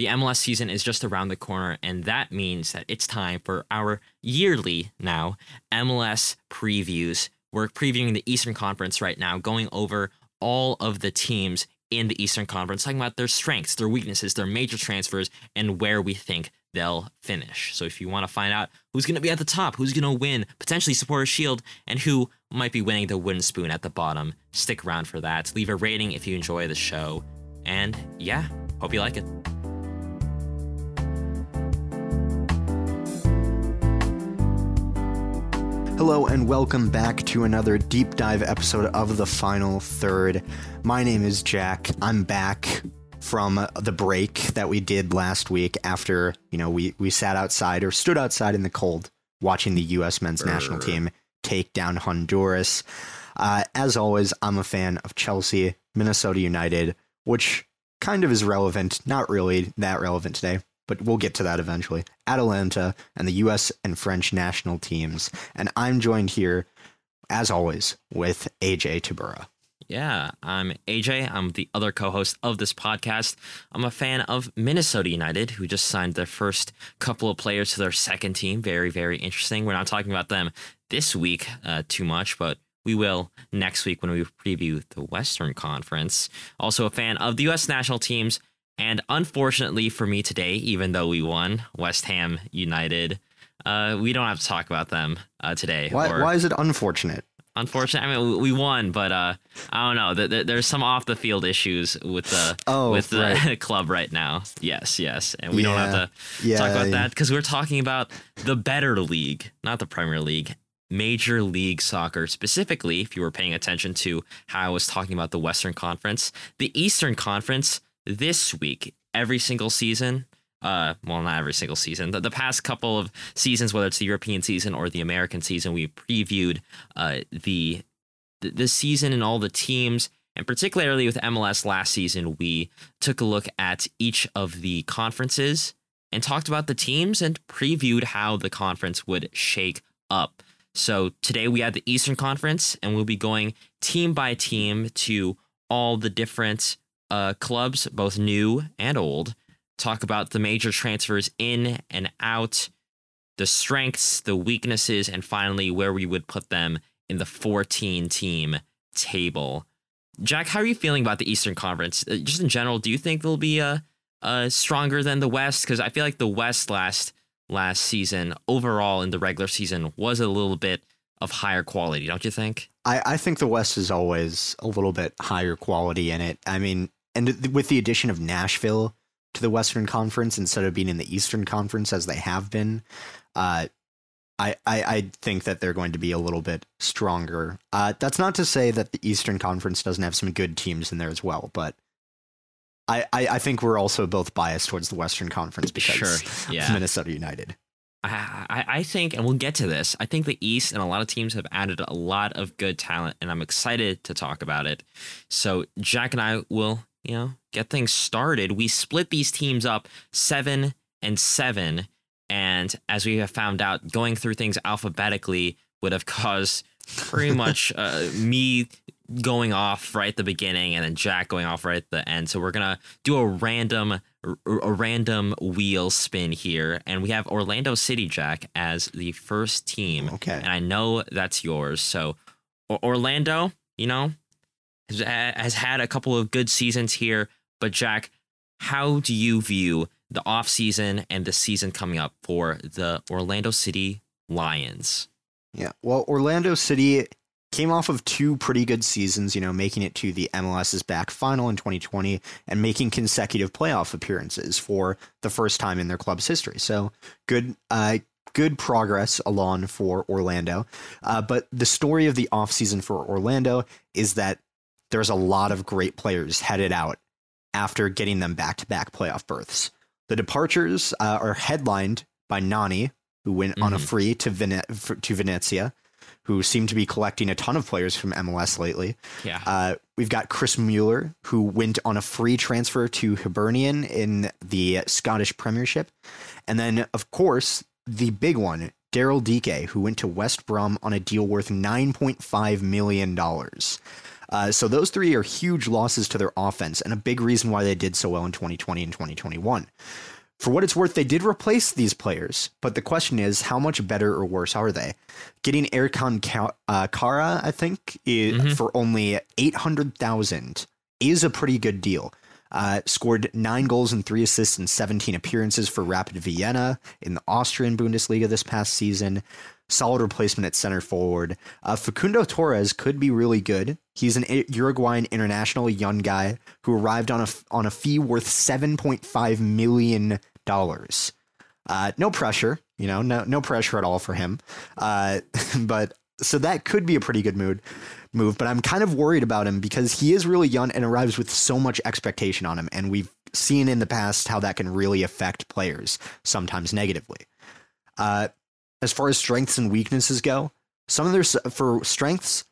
The MLS season is just around the corner, and that means that it's time for our yearly now MLS previews. We're previewing the Eastern Conference right now, going over all of the teams in the Eastern Conference, talking about their strengths, their weaknesses, their major transfers, and where we think they'll finish. So if you want to find out who's going to be at the top, who's going to win, potentially Supporters Shield, and who might be winning the wooden spoon at the bottom, stick around for that. Leave a rating if you enjoy the show. And yeah, hope you like it. Hello and welcome back to another deep dive episode of The Final Third. My name is Jack. I'm back from the break that we did last week after, you know, we sat outside or stood outside in the cold watching the U.S. men's national team take down Honduras. As always, I'm a fan of Chelsea, Minnesota United, which kind of is relevant. Not really that relevant today, but we'll get to that eventually. Atalanta and the U.S. and French national teams. And I'm joined here, as always, with AJ Tabura. Yeah, I'm AJ. I'm the other co-host of this podcast. I'm a fan of Minnesota United, who just signed their first couple of players to their second team. Very, very interesting. We're not talking about them this week too much, but we will next week when we preview the Western Conference. Also a fan of the U.S. national teams. And unfortunately for me today, even though we won, West Ham United, we don't have to talk about them today. Why is it unfortunate? Unfortunate. I mean, we won, but I don't know. There's some off the field issues with the club right now. Yes. And we don't have to talk about that because we're talking about the better league, not the Premier League. Major League Soccer, specifically, if you were paying attention to how I was talking about the Western Conference, the Eastern Conference. This week, every single season, not every single season, the past couple of seasons, whether it's the European season or the American season, we previewed the season and all the teams. And particularly with MLS last season, we took a look at each of the conferences and talked about the teams and previewed how the conference would shake up. So today we had the Eastern Conference, and we'll be going team by team to all the different clubs, both new and old, talk about the major transfers in and out, the strengths, the weaknesses, and finally where we would put them in the 14-team table. Jack, how are you feeling about the Eastern Conference? Just in general, do you think they'll be stronger than the West? Because I feel like the West last season, overall in the regular season, was a little bit of higher quality, don't you think? I think the West is always a little bit higher quality in it. I mean, and with the addition of Nashville to the Western Conference instead of being in the Eastern Conference as they have been, I think that they're going to be a little bit stronger. That's not to say that the Eastern Conference doesn't have some good teams in there as well, but I think we're also both biased towards the Western Conference because of Minnesota United. I think, and we'll get to this, I think the East and a lot of teams have added a lot of good talent, and I'm excited to talk about it. So Jack and I will, get things started. We split these teams up 7 and 7. And as we have found out, going through things alphabetically would have caused pretty much me going off right at the beginning and then Jack going off right at the end. So we're going to do a random wheel spin here. And we have Orlando City, Jack, as the first team. Okay. And I know that's yours. So Orlando, has had a couple of good seasons here. But Jack, how do you view the offseason and the season coming up for the Orlando City Lions? Yeah, well, Orlando City came off of two pretty good seasons, making it to the MLS's back final in 2020 and making consecutive playoff appearances for the first time in their club's history. So good progress along for Orlando. But the story of the offseason for Orlando is that there's a lot of great players headed out after getting them back-to-back playoff berths. The departures are headlined by Nani, who went on a free to Venezia, who seem to be collecting a ton of players from MLS lately. Yeah. We've got Chris Mueller, who went on a free transfer to Hibernian in the Scottish Premiership. And then, of course, the big one, Daryl Dike, who went to West Brom on a deal worth $9.5 million. So those three are huge losses to their offense and a big reason why they did so well in 2020 and 2021. For what it's worth, they did replace these players, but the question is, how much better or worse are they? Getting Erkan Kara, I think, for only $800,000 is a pretty good deal. Scored 9 goals and 3 assists in 17 appearances for Rapid Vienna in the Austrian Bundesliga this past season. Solid replacement at center forward. Facundo Torres could be really good. He's an Uruguayan international, young guy who arrived on a fee worth $7.5 million. No pressure, no pressure at all for him. But so that could be a pretty good move, but I'm kind of worried about him because he is really young and arrives with so much expectation on him. And we've seen in the past how that can really affect players, sometimes negatively. As far as strengths and weaknesses go, some of their signings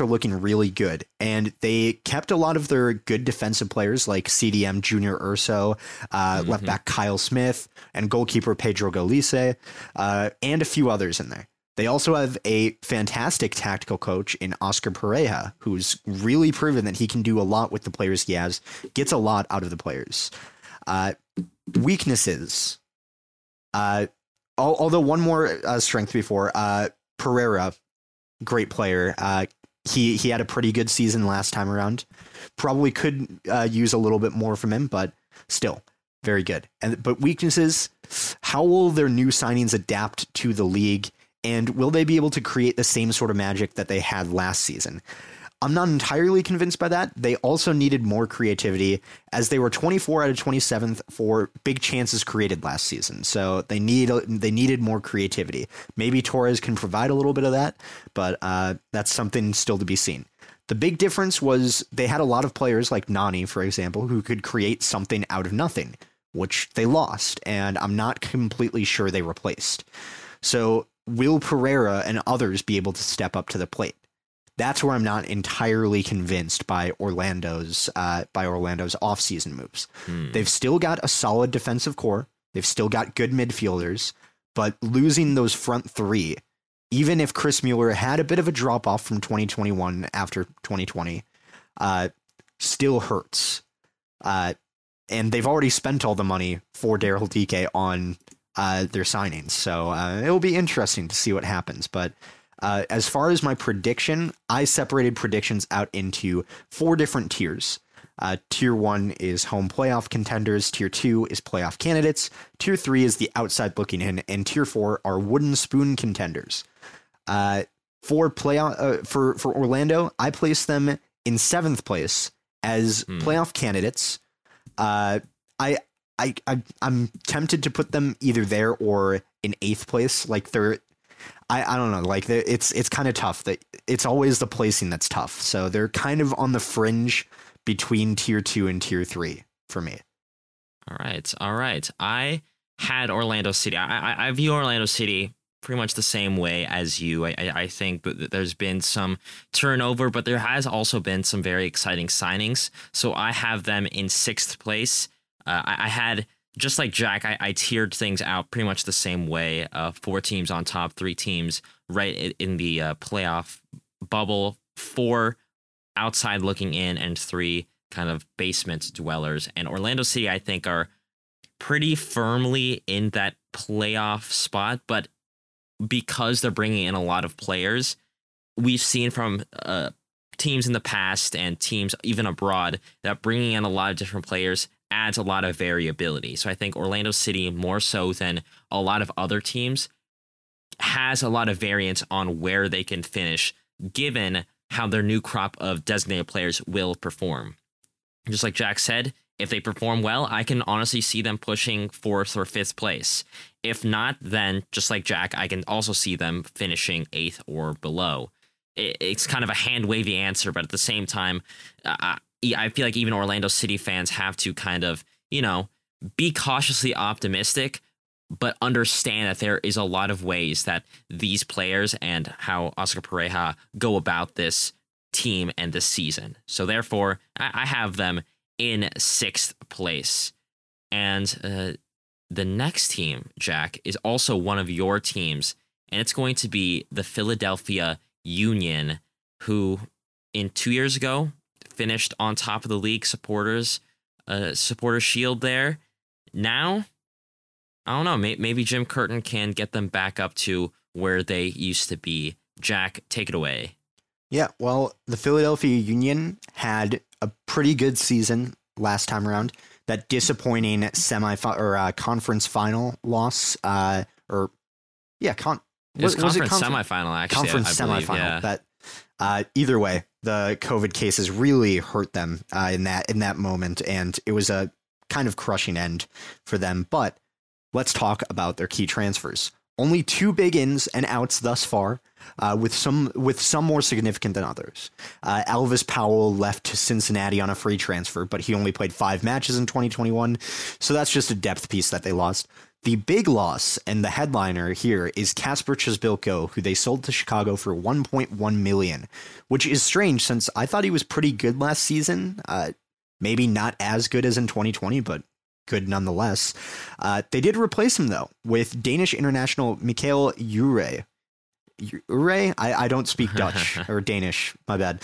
are looking really good, and they kept a lot of their good defensive players like CDM Junior Urso, left back Kyle Smith, and goalkeeper Pedro Gallese, and a few others in there. They also have a fantastic tactical coach in Oscar Pareja, who's really proven that he can do a lot with the players he has, gets a lot out of the players. Weaknesses. Although one more strength before, Pereira, great player. He had a pretty good season last time around. Probably could use a little bit more from him, but still very good. But weaknesses, how will their new signings adapt to the league? And will they be able to create the same sort of magic that they had last season? I'm not entirely convinced by that. They also needed more creativity, as they were 24 out of 27th for big chances created last season. So they needed more creativity. Maybe Torres can provide a little bit of that, but that's something still to be seen. The big difference was they had a lot of players like Nani, for example, who could create something out of nothing, which they lost, and I'm not completely sure they replaced. So will Pereira and others be able to step up to the plate? That's where I'm not entirely convinced by Orlando's offseason moves. They've still got a solid defensive core. They've still got good midfielders, but losing those front three, even if Chris Mueller had a bit of a drop off from 2021 after 2020, still hurts. And they've already spent all the money for Daryl Dike on their signings. So it'll be interesting to see what happens. But as far as my prediction, I separated predictions out into 4 different tiers. Tier 1 is home playoff contenders. Tier 2 is playoff candidates. Tier 3 is the outside looking in. And Tier 4 are wooden spoon contenders. For Orlando, I placed them in 7th place as playoff candidates. I'm tempted to put them either there or in 8th place. Like they're... I don't know, like it's kind of tough. That it's always the placing that's tough. So they're kind of on the fringe between tier 2 and tier 3 for me. All right. I had Orlando City. I view Orlando City pretty much the same way as you. I think there's been some turnover, but there has also been some very exciting signings. So I have them in 6th place. I had... Just like Jack, I tiered things out pretty much the same way. 4 teams on top, 3 teams right in the playoff bubble, 4 outside looking in, and 3 kind of basement dwellers. And Orlando City, I think, are pretty firmly in that playoff spot. But because they're bringing in a lot of players, we've seen from teams in the past and teams even abroad that bringing in a lot of different players adds a lot of variability. So I think Orlando City, more so than a lot of other teams, has a lot of variance on where they can finish, given how their new crop of designated players will perform. Just like Jack said, if they perform well, I can honestly see them pushing 4th or 5th place. If not, then just like Jack, I can also see them finishing 8th or below. It's kind of a hand-wavy answer, but at the same time, I feel like even Orlando City fans have to kind of, be cautiously optimistic, but understand that there is a lot of ways that these players and how Oscar Pareja go about this team and this season. So therefore, I have them in 6th place. And the next team, Jack, is also one of your teams, and it's going to be the Philadelphia Union, who in 2 years ago, finished on top of the league supporters shield there. Now, I don't know, maybe Jim Curtin can get them back up to where they used to be. Jack, take it away. Yeah, well, the Philadelphia Union had a pretty good season last time around. That disappointing conference final loss, conference semifinal. Yeah. That either way, the COVID cases really hurt them in that moment, and it was a kind of crushing end for them. But let's talk about their key transfers. Only two big ins and outs thus far, with some more significant than others. Alvis Powell left to Cincinnati on a free transfer, but he only played 5 matches in 2021, so that's just a depth piece that they lost. The big loss and the headliner here is Kasper Czezbilko, who they sold to Chicago for $1.1 million, which is strange since I thought he was pretty good last season. Maybe not as good as in 2020, but good nonetheless. They did replace him, though, with Danish international Mikkel Uhre. I don't speak Dutch or Danish, my bad.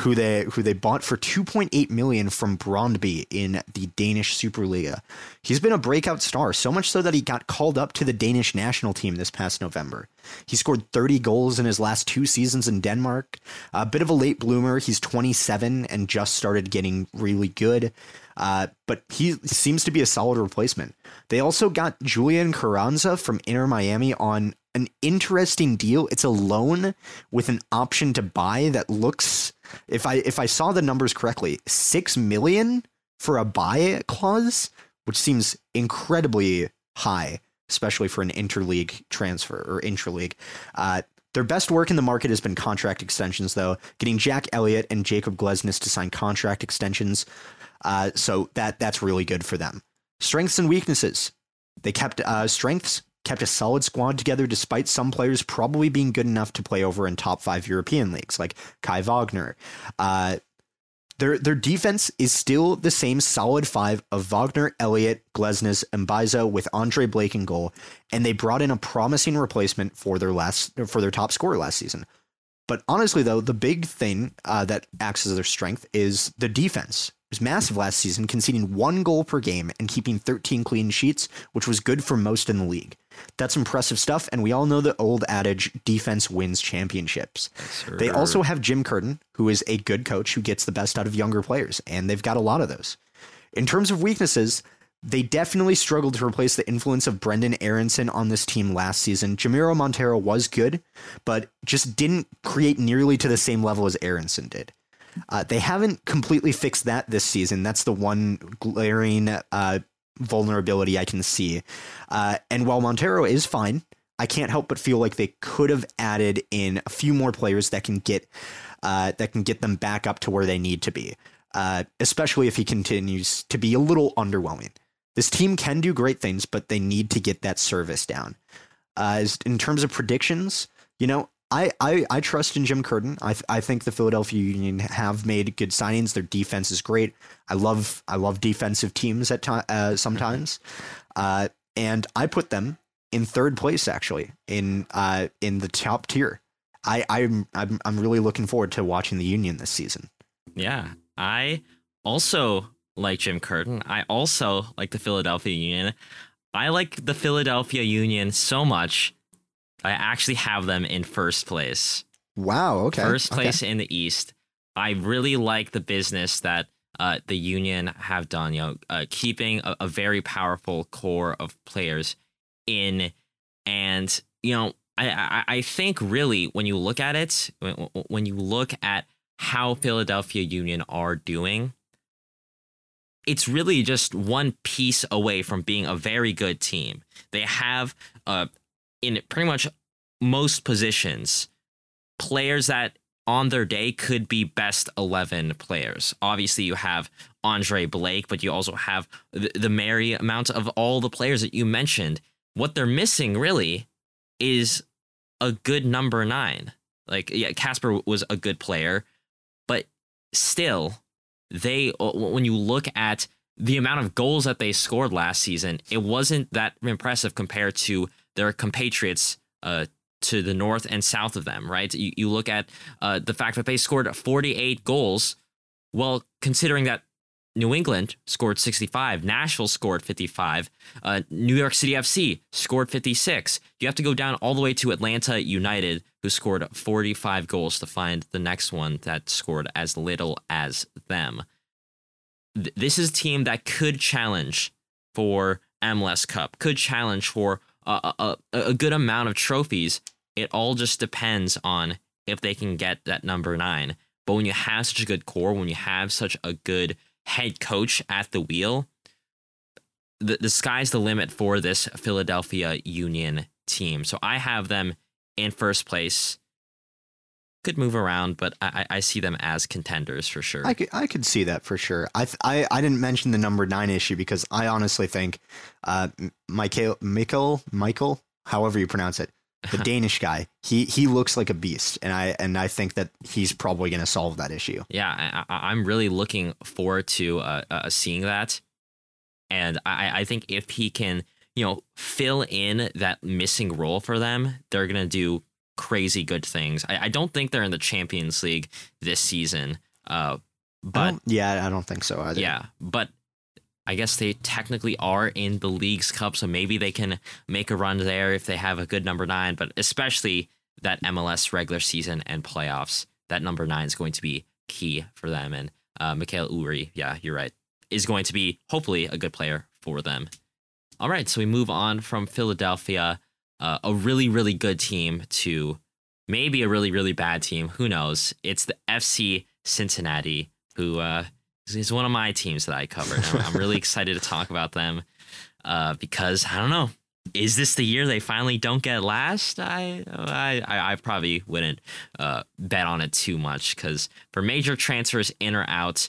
Who they bought for 2.8 million from Brøndby in the Danish Superliga. He's been a breakout star, so much so that he got called up to the Danish national team this past November. He scored 30 goals in his last 2 seasons in Denmark. A bit of a late bloomer. He's 27 and just started getting really good. But he seems to be a solid replacement. They also got Julian Carranza from Inter Miami on an interesting deal. It's a loan with an option to buy that looks, if I saw the numbers correctly, $6 million for a buy clause, which seems incredibly high, especially for an interleague transfer or intraleague. Their best work in the market has been contract extensions, though, getting Jack Elliott and Jacob Glesnes to sign contract extensions. So that's really good for them. Strengths and weaknesses. They kept kept a solid squad together despite some players probably being good enough to play over in top 5 European leagues, like Kai Wagner. Their defense is still the same solid 5 of Wagner, Elliott, Glesnes, and Biza, with Andre Blake in goal, and they brought in a promising replacement for their top scorer last season. But honestly, though, the big thing that acts as their strength is the defense. It was massive last season, conceding 1 goal per game and keeping 13 clean sheets, which was good for most in the league. That's impressive stuff, and we all know the old adage, defense wins championships. Yes, they also have Jim Curtin, who is a good coach who gets the best out of younger players, and they've got a lot of those. In terms of weaknesses, they definitely struggled to replace the influence of Brendan Aronson on this team last season. Jamiro Montero was good, but just didn't create nearly to the same level as Aronson did. They haven't completely fixed that this season. That's the one glaring vulnerability I can see. And while Montero is fine, I can't help but feel like they could have added in a few more players that can get them back up to where they need to be, especially if he continues to be a little underwhelming. This team can do great things, but they need to get that service down. In terms of predictions, I trust in Jim Curtin. I think the Philadelphia Union have made good signings. Their defense is great. I love defensive teams at sometimes. And I put them in 3rd place, actually, in the top tier. I'm really looking forward to watching the Union this season. Yeah, I also like Jim Curtin. I also like the Philadelphia Union. I like the Philadelphia Union so much I actually have them in 1st place. Wow. Okay. 1st place in the East. I really like the business that the Union have done, keeping a very powerful core of players in. And, I think really when you look at it, when you look at how Philadelphia Union are doing, it's really just one piece away from being a very good team. They have in pretty much most positions, players that on their day could be best 11 players. Obviously, you have Andre Blake, but you also have the merry amount of all the players that you mentioned. What they're missing really is a good number 9. Like, yeah, Kasper was a good player, but still, when you look at the amount of goals that they scored last season, it wasn't that impressive compared to their compatriots to the north and south of them, right? You look at the fact that they scored 48 goals. Well, considering that New England scored 65, Nashville scored 55, New York City FC scored 56. You have to go down all the way to Atlanta United, who scored 45 goals, to find the next one that scored as little as them. This is a team that could challenge for MLS Cup, could challenge for a good amount of trophies. It all just depends on if they can get that number 9. But when you have such a good core, when you have such a good head coach at the wheel, the sky's the limit for this Philadelphia Union team. So I have them in first place. Could move around, but I see them as contenders for sure. I could see that for sure. I didn't mention the number 9 issue because I honestly think Mikkel, however you pronounce it, the Danish guy, he looks like a beast, and I think that he's probably going to solve that issue. Yeah, I'm really looking forward to seeing that, and I think if he can, fill in that missing role for them, they're going to do crazy good things. I don't think they're in the Champions League this season. I don't think so either. Yeah, but I guess they technically are in the League's Cup, so maybe they can make a run there if they have a good number 9, but especially that MLS regular season and playoffs, that number 9 is going to be key for them. And Mikkel Uhre, yeah, you're right, is going to be hopefully a good player for them. All right, so we move on from Philadelphia, a really, really good team to maybe a really, really bad team. Who knows? It's the FC Cincinnati, who is one of my teams that I cover. I'm really excited to talk about them because, I don't know, is this the year they finally don't get last? I probably wouldn't bet on it too much because for major transfers in or out,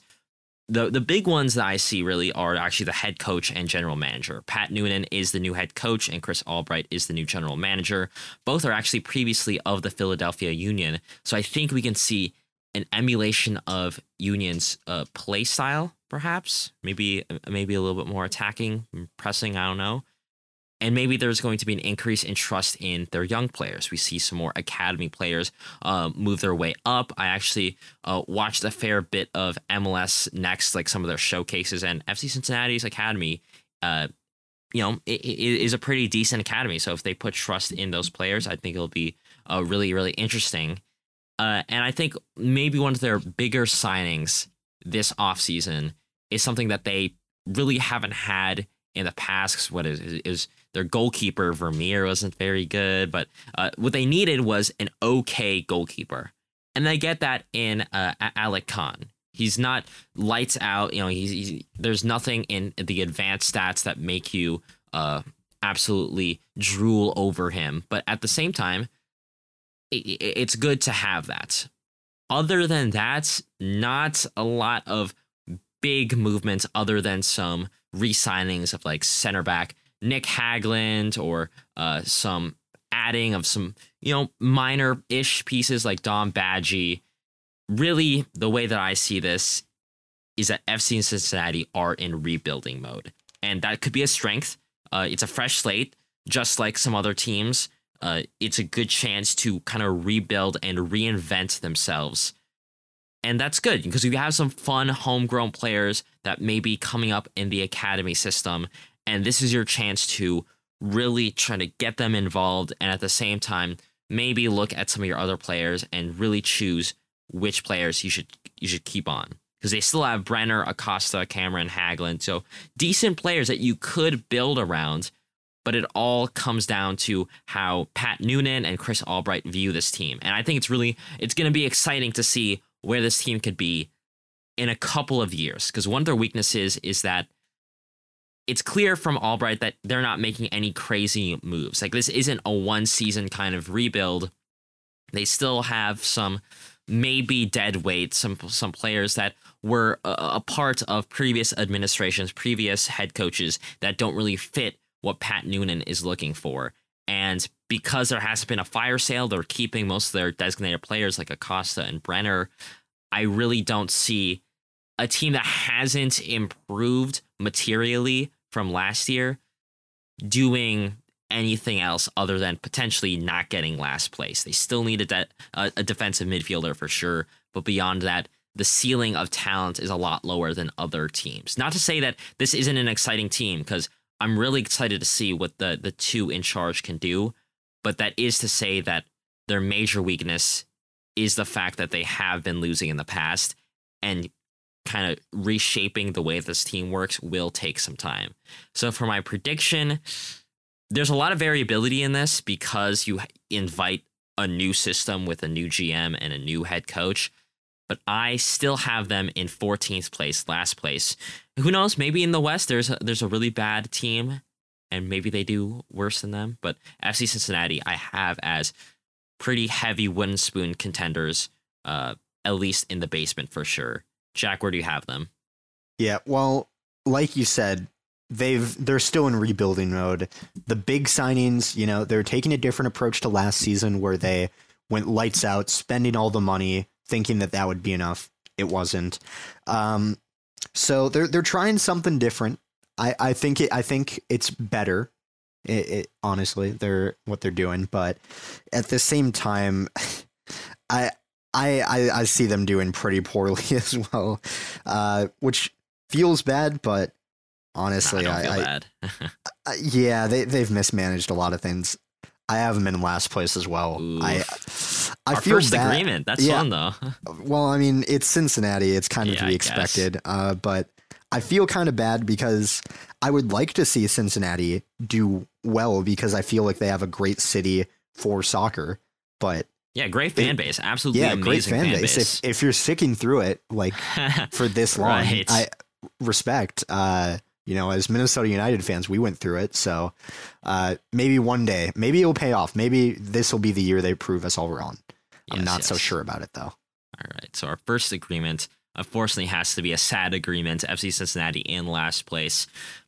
the big ones that I see really are actually the head coach and general manager. Pat Noonan is the new head coach and Chris Albright is the new general manager. Both are actually previously of the Philadelphia Union. So I think we can see an emulation of Union's play style, perhaps. Maybe a little bit more attacking, pressing, I don't know. And maybe there's going to be an increase in trust in their young players. We see some more academy players move their way up. I actually watched a fair bit of MLS Next, like some of their showcases, and FC Cincinnati's academy, it is a pretty decent academy. So if they put trust in those players, I think it'll be really, really interesting. And I think maybe one of their bigger signings this offseason is something that they really haven't had in the past. 'Cause what is their goalkeeper, Vermeer, wasn't very good, but what they needed was an okay goalkeeper. And they get that in Alec Khan. He's not lights out. There's nothing in the advanced stats that make you absolutely drool over him. But at the same time, it's good to have that. Other than that, not a lot of big movements other than some re-signings of like center back Nick Haglund or some adding of some, minor-ish pieces like Dom Baggi. Really, the way that I see this is that FC and Cincinnati are in rebuilding mode, and that could be a strength. It's a fresh slate, just like some other teams. It's a good chance to kind of rebuild and reinvent themselves. And that's good because you have some fun homegrown players that may be coming up in the academy system. And this is your chance to really try to get them involved. And at the same time, maybe look at some of your other players and really choose which players you should keep on, because they still have Brenner, Acosta, Cameron, Haglund. So decent players that you could build around. But it all comes down to how Pat Noonan and Chris Albright view this team. And I think it's going to be exciting to see where this team could be in a couple of years, because one of their weaknesses is that it's clear from Albright that they're not making any crazy moves. Like, this isn't a one season kind of rebuild. They still have some maybe dead weight, some players that were a part of previous administrations, previous head coaches that don't really fit what Pat Noonan is looking for. And because there hasn't been a fire sale, they're keeping most of their designated players like Acosta and Brenner. I really don't see a team that hasn't improved materially from last year doing anything else other than potentially not getting last place. They still need a defensive midfielder for sure, but beyond that, the ceiling of talent is a lot lower than other teams. Not to say that this isn't an exciting team, because I'm really excited to see what the two in charge can do, but that is to say that their major weakness is the fact that they have been losing in the past, and kind of reshaping the way this team works will take some time. So for my prediction, there's a lot of variability in this because you invite a new system with a new GM and a new head coach, but I still have them in 14th place, last place. Who knows? Maybe in the West, there's a really bad team and maybe they do worse than them, but FC Cincinnati I have as pretty heavy wooden spoon contenders, at least in the basement for sure. Jack, where do you have them? Yeah, well, like you said, they're still in rebuilding mode. The big signings, you know, they're taking a different approach to last season where they went lights out, spending all the money, thinking that would be enough. It wasn't. So they're trying something different. I think it's better. It honestly, they're what they're doing, but at the same time, I see them doing pretty poorly as well, which feels bad, but honestly, I don't feel bad. Yeah, they've mismanaged a lot of things. I have them in last place as well. Oof. I Our feel first bad. Agreement. That's fun though. Well, I mean, it's Cincinnati. It's kind of to be expected, but I feel kind of bad because I would like to see Cincinnati do well because I feel like they have a great city for soccer, but. Yeah, great fan base. Absolutely amazing fan base. If you're sticking through it, like, for this long, right. I respect, you know, as Minnesota United fans, we went through it. So maybe one day, maybe it'll pay off. Maybe this will be the year they prove us all wrong. I'm not so sure about it, though. All right. So our first agreement, unfortunately, has to be a sad agreement. FC Cincinnati in last place.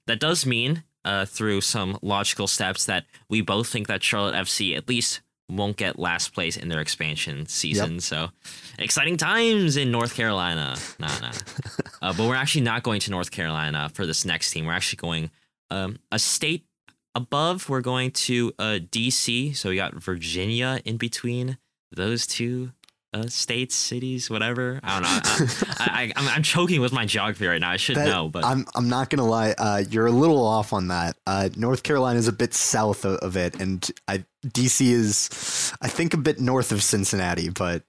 That does mean, through some logical steps, that we both think that Charlotte FC at least won't get last place in their expansion season. Yep. So exciting times in North Carolina. No. But we're actually not going to North Carolina for this next team. We're actually going a state above. We're going to DC. So we got Virginia in between those two states, cities, whatever. I don't know. I'm choking with my geography right now. I should know, but I'm not gonna lie. You're a little off on that. North Carolina is a bit south of it, and DC is, I think, a bit north of Cincinnati. But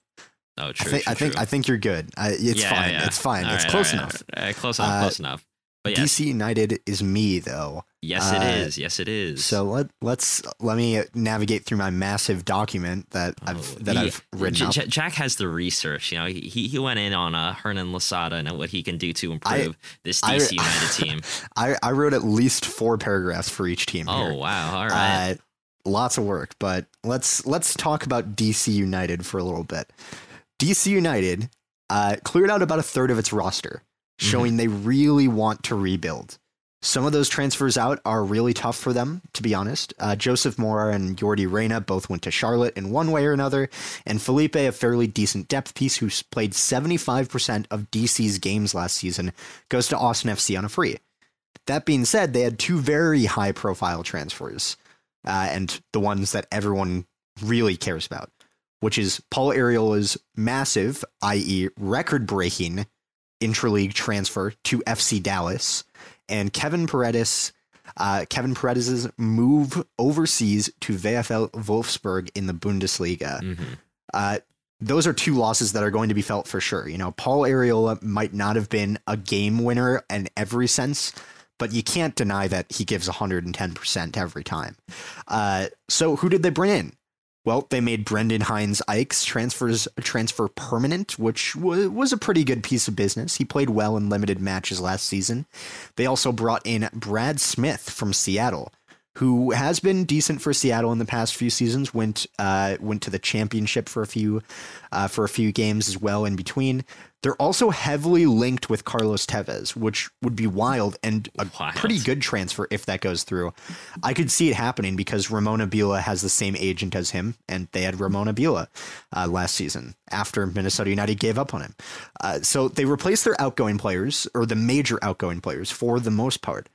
I think you're good. It's fine. Yeah. It's fine. All right, close enough. Right. Close enough. But yes. DC United is me, though. Yes, it is. Yes, it is. So let me navigate through my massive document that I've written. Jack has the research. You know, he went in on Hernan Losada and what he can do to improve this DC United team. I wrote at least 4 paragraphs for each team. Oh wow! All right, lots of work. But let's talk about DC United for a little bit. DC United cleared out about a third of its roster, showing they really want to rebuild. Some of those transfers out are really tough for them, to be honest. Joseph Mora and Jordi Reyna both went to Charlotte in one way or another, and Felipe, a fairly decent depth piece who played 75% of DC's games last season, goes to Austin FC on a free. That being said, they had 2 very high-profile transfers, and the ones that everyone really cares about, which is Paul Arriola's massive, i.e. record-breaking, intraleague transfer to FC Dallas, and Kevin Paredes' move overseas to VfL Wolfsburg in the Bundesliga. Those are 2 losses that are going to be felt for sure. You know, Paul Arriola might not have been a game winner in every sense, but you can't deny that he gives 110% every time. So who did they bring in? Well, they made Brendan Hines-Eike's transfer permanent, which was a pretty good piece of business. He played well in limited matches last season. They also brought in Brad Smith from Seattle, who has been decent for Seattle in the past few seasons. Went to the championship for a few games as well in between. They're also heavily linked with Carlos Tevez, which would be wild and a pretty good transfer if that goes through. I could see it happening because Ramón Ábila has the same agent as him, and they had Ramón Ábila last season after Minnesota United gave up on him. So they replaced their outgoing players, or the major outgoing players, for the most part.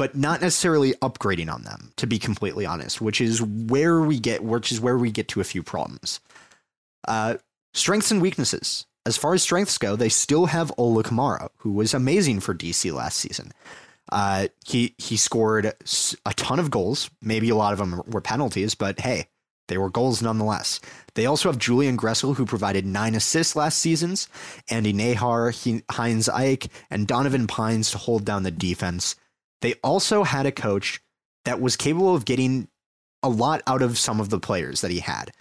but not necessarily upgrading on them, to be completely honest, which is where we get to a few problems. Strengths and weaknesses. As far as strengths go, they still have Ola Kamara, who was amazing for DC last season. He scored a ton of goals. Maybe a lot of them were penalties, but hey, they were goals nonetheless. They also have Julian Gressel, who provided 9 assists last season's, Andy Nahar, Heinz Eich, and Donovan Pines to hold down the defense. They also had a coach that was capable of getting a lot out of some of the players that he had.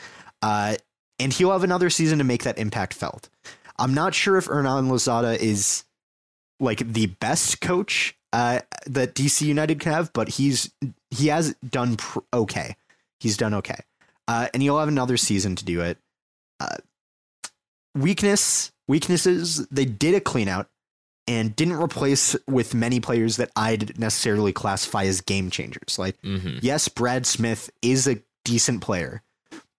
And he'll have another season to make that impact felt. I'm not sure if Hernan Lozada is like the best coach that DC United can have, but he has done okay. He's done okay. And he'll have another season to do it. Weaknesses. They did a clean out and didn't replace with many players that I'd necessarily classify as game changers. Like, yes, Brad Smith is a decent player,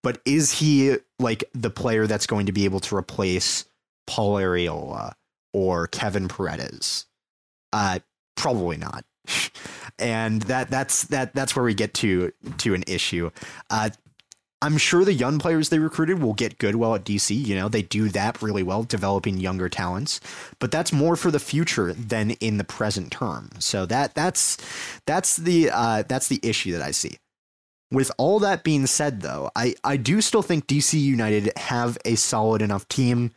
but is he like the player that's going to be able to replace Paul Areola or Kevin Paredes? Probably not. And that's where we get to an issue. I'm sure the young players they recruited will get good well at DC. You know, they do that really well, developing younger talents, but that's more for the future than in the present term. So that's the issue that I see. With all that being said, though, I do still think DC United have a solid enough team.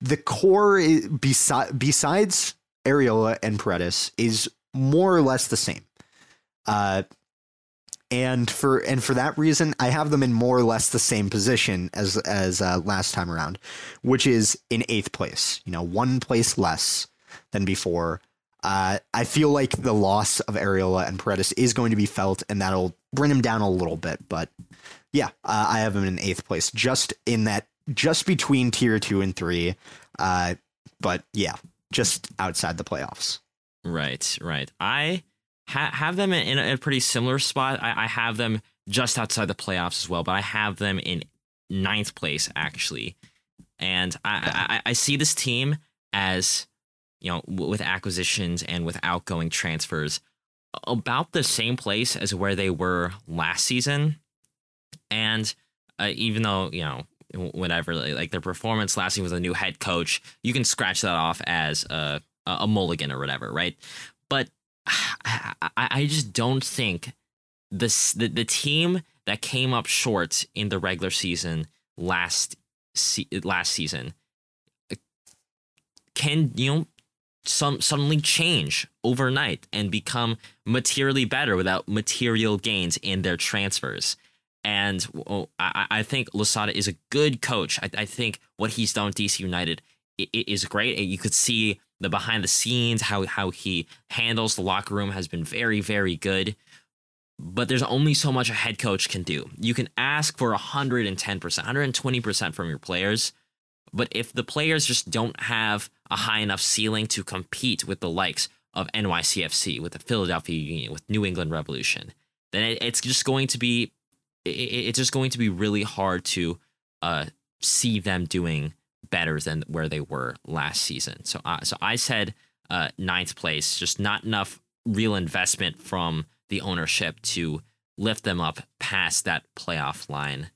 The core, besides Areola and Paredes, is more or less the same. And for that reason, I have them in more or less the same position as last time around, which is in 8th place. You know, one place less than before. I feel like the loss of Areola and Paredes is going to be felt, and that'll bring him down a little bit. But yeah, I have him in 8th place, just between tier 2 and 3. But yeah, just outside the playoffs. Right. I have them in a pretty similar spot. I have them just outside the playoffs as well, but I have them in 9th place actually. And I see this team as, you know, with acquisitions and with outgoing transfers, about the same place as where they were last season. And even though, you know, whatever, like their performance last season with a new head coach, you can scratch that off as a mulligan or whatever, right? But I just don't think the team that came up short in the regular season last season can, you know, suddenly change overnight and become materially better without material gains in their transfers. And I think Losada is a good coach. I think what he's done with DC United is great. You could see the behind the scenes, how he handles the locker room has been very, very good. But there's only so much a head coach can do. You can ask for 110%, 120% from your players. But if the players just don't have a high enough ceiling to compete with the likes of NYCFC, with the Philadelphia Union, with New England Revolution, then it's just going to be really hard to see them doing better than where they were last season. So I said 9th place, just not enough real investment from the ownership to lift them up past that playoff line.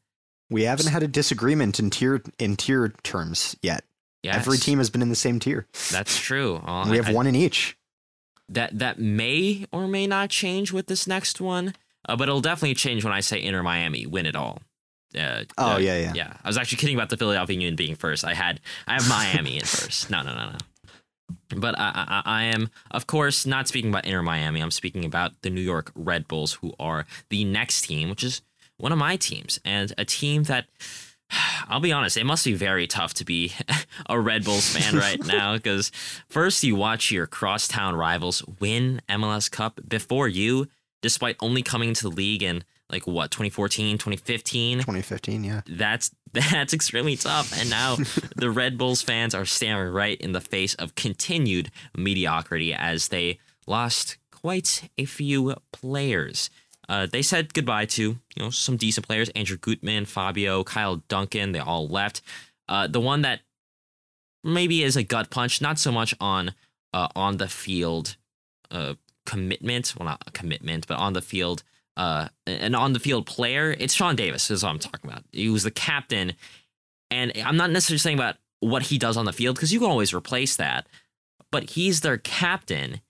We haven't had a disagreement in tier terms yet. Yes. Every team has been in the same tier. That's true. We have one in each. That may or may not change with this next one, but it'll definitely change when I say Inter Miami win it all. Yeah. I was actually kidding about the Philadelphia Union being first. I have Miami in first. No. But I am, of course, not speaking about Inter Miami. I'm speaking about the New York Red Bulls, who are the next team, which is one of my teams, and a team that, I'll be honest, it must be very tough to be a Red Bulls fan right now, because first you watch your crosstown rivals win MLS Cup before you, despite only coming into the league in, like, what, 2014, 2015? 2015, yeah. That's extremely tough, and now the Red Bulls fans are staring right in the face of continued mediocrity as they lost quite a few players. They said goodbye to, you know, some decent players. Andrew Gutman, Fabio, Kyle Duncan, they all left. The one that maybe is a gut punch, not so much on the field commitment, well, not commitment, but on the field, an on the field player, it's Sean Davis is what I'm talking about. He was the captain. And I'm not necessarily saying about what he does on the field, because you can always replace that. But he's their captain.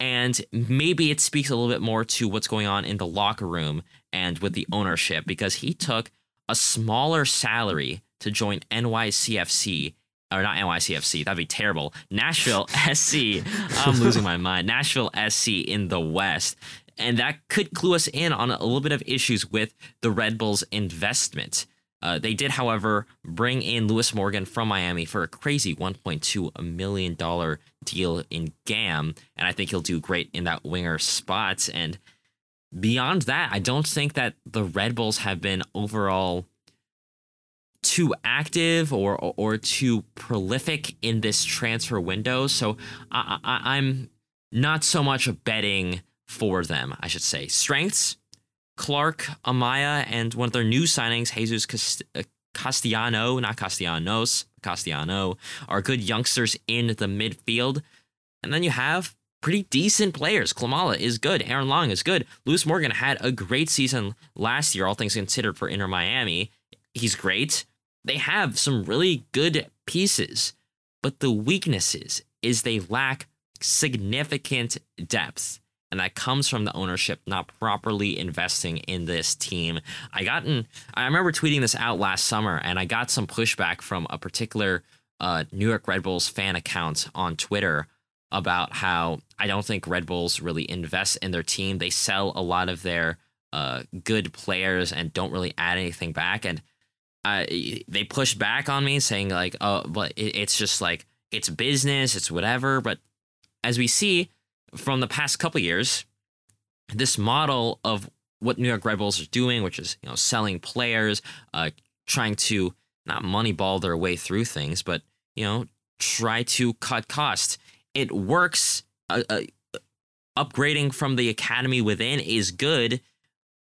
And maybe it speaks a little bit more to what's going on in the locker room and with the ownership, because he took a smaller salary to join NYCFC. Or not NYCFC, that'd be terrible. Nashville SC. I'm losing my mind. Nashville SC in the West. And that could clue us in on a little bit of issues with the Red Bulls' investment. They did, however, bring in Lewis Morgan from Miami for a crazy $1.2 million deal in GAM. And I think he'll do great in that winger spot. And beyond that, I don't think that the Red Bulls have been overall too active or too prolific in this transfer window. So I'm not so much betting for them, I should say. Strengths, Clark, Amaya, and one of their new signings, Jesus Castellano, are good youngsters in the midfield. And then you have pretty decent players. Klamala is good. Aaron Long is good. Lewis Morgan had a great season last year, all things considered, for Inter Miami. He's great. They have some really good pieces, but the weaknesses is they lack significant depth. And that comes from the ownership not properly investing in this team. I remember tweeting this out last summer, and I got some pushback from a particular New York Red Bulls fan account on Twitter about how I don't think Red Bulls really invest in their team. They sell a lot of their good players and don't really add anything back. And they pushed back on me saying like, oh, but it's just like, it's business, it's whatever. But as we see from the past couple years, this model of what New York Red Bulls are doing, which is, selling players, trying to not moneyball their way through things, but, try to cut costs. It works. Upgrading from the academy within is good.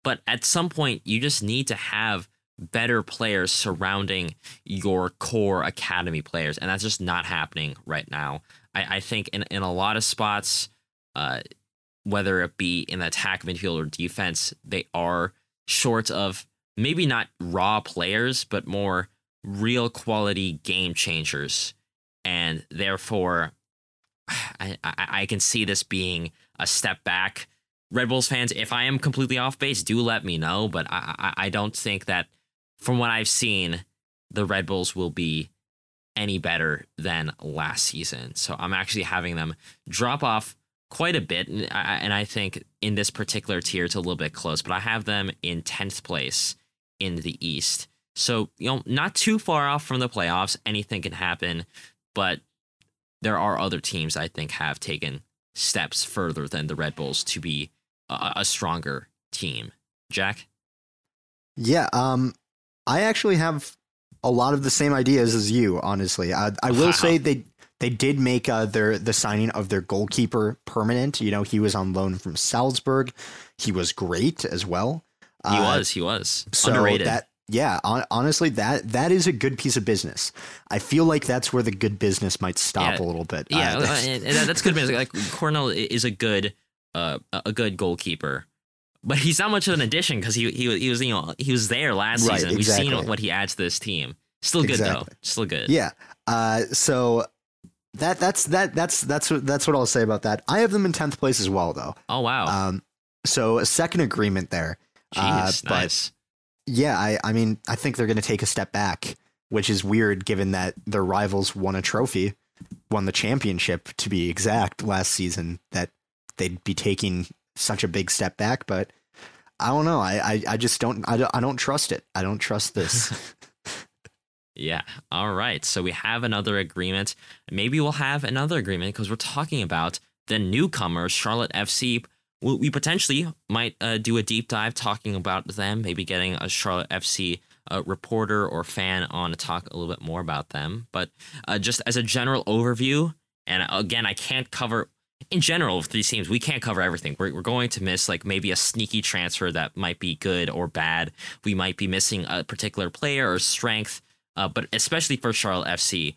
But at some point, you just need to have better players surrounding your core academy players. And that's just not happening right now. I think in a lot of spots, whether it be in the attack, midfield, or defense, they are short of maybe not raw players, but more real quality game changers. And therefore, I can see this being a step back. Red Bulls fans, if I am completely off base, do let me know. But I don't think that from what I've seen, the Red Bulls will be any better than last season. So I'm actually having them drop off quite a bit. And I think in this particular tier, it's a little bit close. But I have them in 10th place in the East. So, not too far off from the playoffs. Anything can happen. But there are other teams I think have taken steps further than the Red Bulls to be a stronger team. Jack? Yeah, I actually have a lot of the same ideas as you, honestly. I will say they did make the signing of their goalkeeper permanent. He was on loan from Salzburg. He was great as well. He was so underrated. Honestly, that is a good piece of business. I feel like that's where the good business might stop a little bit. Yeah, that's good business. Like Cornell is a good goalkeeper, but he's not much of an addition because he was there last season. Exactly. We've seen what he adds to this team. Still good though. Still good. Yeah. So that's what I'll say about that. I have them in 10th place as well though. Oh wow. So a second agreement there. Jeez, nice. But yeah, I mean, I think they're going to take a step back, which is weird given that their rivals won a trophy, won the championship to be exact last season, that they'd be taking such a big step back. But I don't know. I just don't trust it. I don't trust this. Yeah. All right. So we have another agreement. Maybe we'll have another agreement because we're talking about the newcomers, Charlotte FC. We potentially might do a deep dive talking about them, maybe getting a Charlotte FC reporter or fan on to talk a little bit more about them. But just as a general overview, and again, I can't cover in general with these teams, we can't cover everything. We're going to miss like maybe a sneaky transfer that might be good or bad. We might be missing a particular player or strength, but especially for Charlotte FC,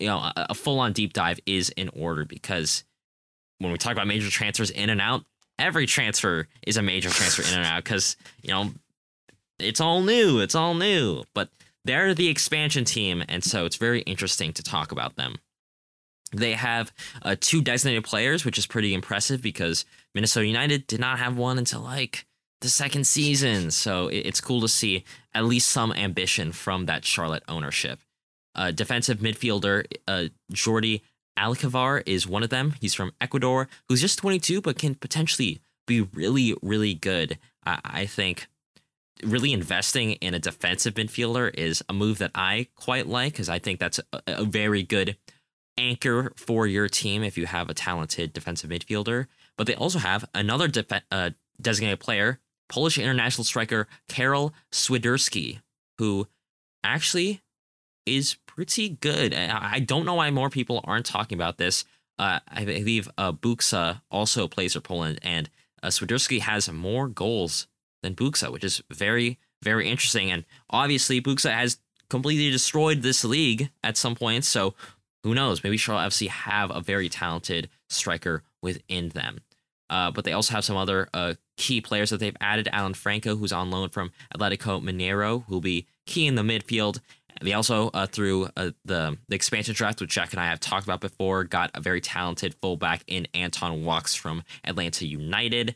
a full on deep dive is in order because when we talk about major transfers in and out, every transfer is a major transfer in and out because, you know, it's all new. It's all new. But they're the expansion team, and so it's very interesting to talk about them. They have two designated players, which is pretty impressive because Minnesota United did not have one until, like, the second season. So it's cool to see at least some ambition from that Charlotte ownership. Defensive midfielder Jordi Alcavar is one of them. He's from Ecuador, who's just 22, but can potentially be really, really good. I think really investing in a defensive midfielder is a move that I quite like because I think that's a very good anchor for your team if you have a talented defensive midfielder. But they also have another designated player, Polish international striker Karol Swiderski, who actually is pretty good. I don't know why more people aren't talking about this. I believe Buksa also plays for Poland, and Swiderski has more goals than Buksa, which is very, very interesting. And obviously, Buksa has completely destroyed this league at some point, so who knows? Maybe Charlotte FC have a very talented striker within them. But they also have some other key players that they've added. Alan Franco, who's on loan from Atletico Mineiro, who'll be key in the midfield. They also, through the expansion draft, which Jack and I have talked about before, got a very talented fullback in Anton Walks from Atlanta United.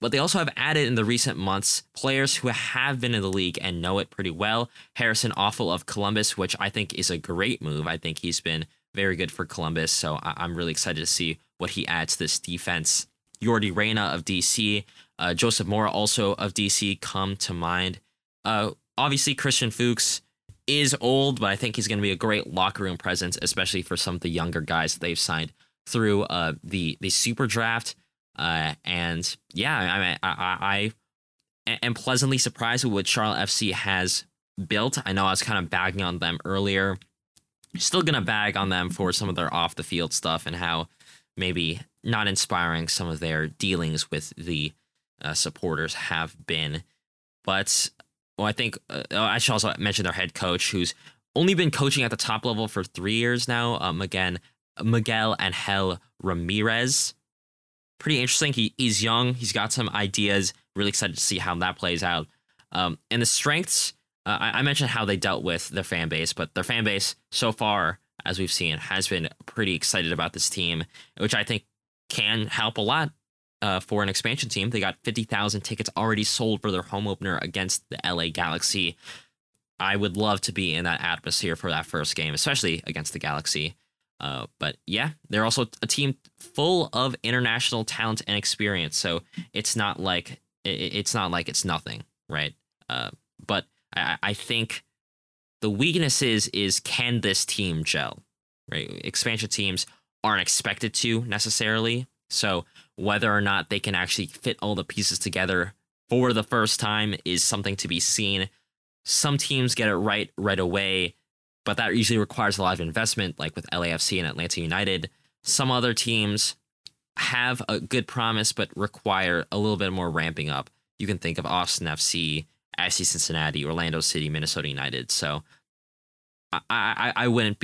But they also have added in the recent months players who have been in the league and know it pretty well. Harrison Offal of Columbus, which I think is a great move. I think he's been very good for Columbus, so I'm really excited to see what he adds to this defense. Jordi Reyna of DC, Joseph Mora also of DC come to mind. Obviously, Christian Fuchs is old, but I think he's going to be a great locker room presence, especially for some of the younger guys that they've signed through the Super Draft. And yeah, I am pleasantly surprised with what Charlotte FC has built. I know I was kind of bagging on them earlier. Still going to bag on them for some of their off the field stuff and how maybe not inspiring some of their dealings with the supporters have been. But well, I think I should also mention their head coach, who's only been coaching at the top level for 3 years now. Again, Miguel Angel Ramirez. Pretty interesting. He's young. He's got some ideas. Really excited to see how that plays out. And the strengths, I mentioned how they dealt with their fan base, but their fan base so far, as we've seen, has been pretty excited about this team, which I think can help a lot for an expansion team. They got 50,000 tickets already sold for their home opener against the LA Galaxy. I would love to be in that atmosphere for that first game, especially against the Galaxy. But yeah, they're also a team full of international talent and experience. So it's not like it's nothing, right? But I think the weaknesses is, can this team gel, right? Expansion teams aren't expected to necessarily. So whether or not they can actually fit all the pieces together for the first time is something to be seen. Some teams get it right away, but that usually requires a lot of investment, like with LAFC and Atlanta United. Some other teams have a good promise, but require a little bit more ramping up. You can think of Austin FC, SC Cincinnati, Orlando City, Minnesota United. So I wouldn't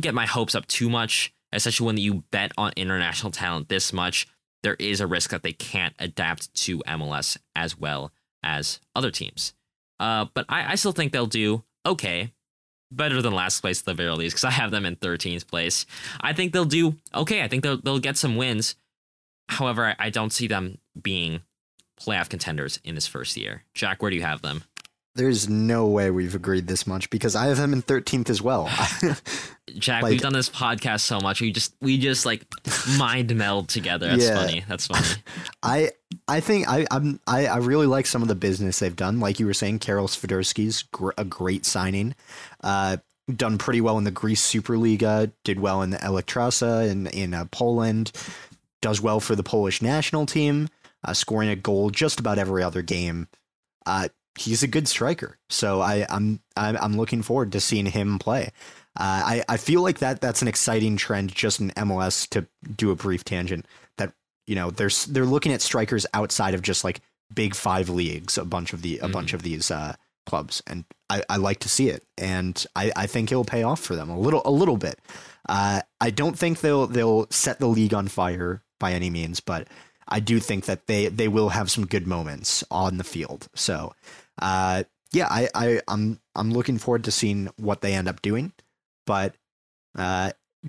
get my hopes up too much, especially when you bet on international talent this much. There is a risk that they can't adapt to MLS as well as other teams. But I still think they'll do okay, better than last place at the very least, because I have them in 13th place. I think they'll do okay. I think they'll get some wins. However, I don't see them being playoff contenders in this first year. Jack, where do you have them? There's no way we've agreed this much because I have them in 13th as well. Jack, like, we've done this podcast so much. We just like mind meld together. That's funny. I think I really like some of the business they've done. Like you were saying, Karol Swiderski's a great signing. Done pretty well in the Greece Superliga, did well in the Elektrasa in Poland, does well for the Polish national team, scoring a goal just about every other game. He's a good striker, so I'm looking forward to seeing him play. I feel like that's an exciting trend just in MLS, to do a brief tangent, that, you know, they're looking at strikers outside of just like big five leagues, a bunch of these clubs, and I like to see it, and I think it'll pay off for them a little bit. I don't think they'll set the league on fire by any means, but I do think that they will have some good moments on the field. So, yeah, I'm looking forward to seeing what they end up doing, but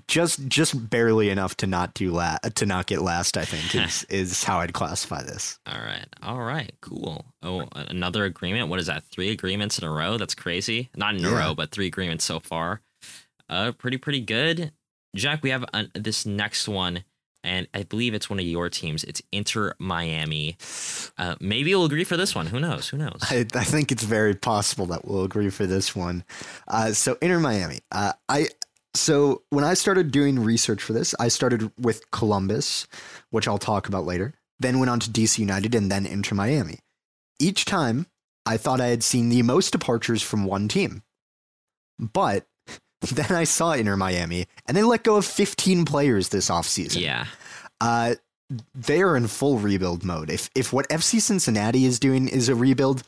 just barely enough to not do to not get last, I think, is how I'd classify this. All right, cool. Oh, another agreement. What is that? 3 agreements in a row? That's crazy. Not in a row, but 3 agreements so far. Pretty good. Jack, we have this next one, and I believe it's one of your teams. It's Inter Miami. Maybe we'll agree for this one. Who knows? I think it's very possible that we'll agree for this one. So Inter Miami. So when I started doing research for this, I started with Columbus, which I'll talk about later, then went on to DC United and then Inter Miami. Each time, I thought I had seen the most departures from one team. But then I saw Inter Miami, and they let go of 15 players this offseason. Yeah. They are in full rebuild mode. If what FC Cincinnati is doing is a rebuild,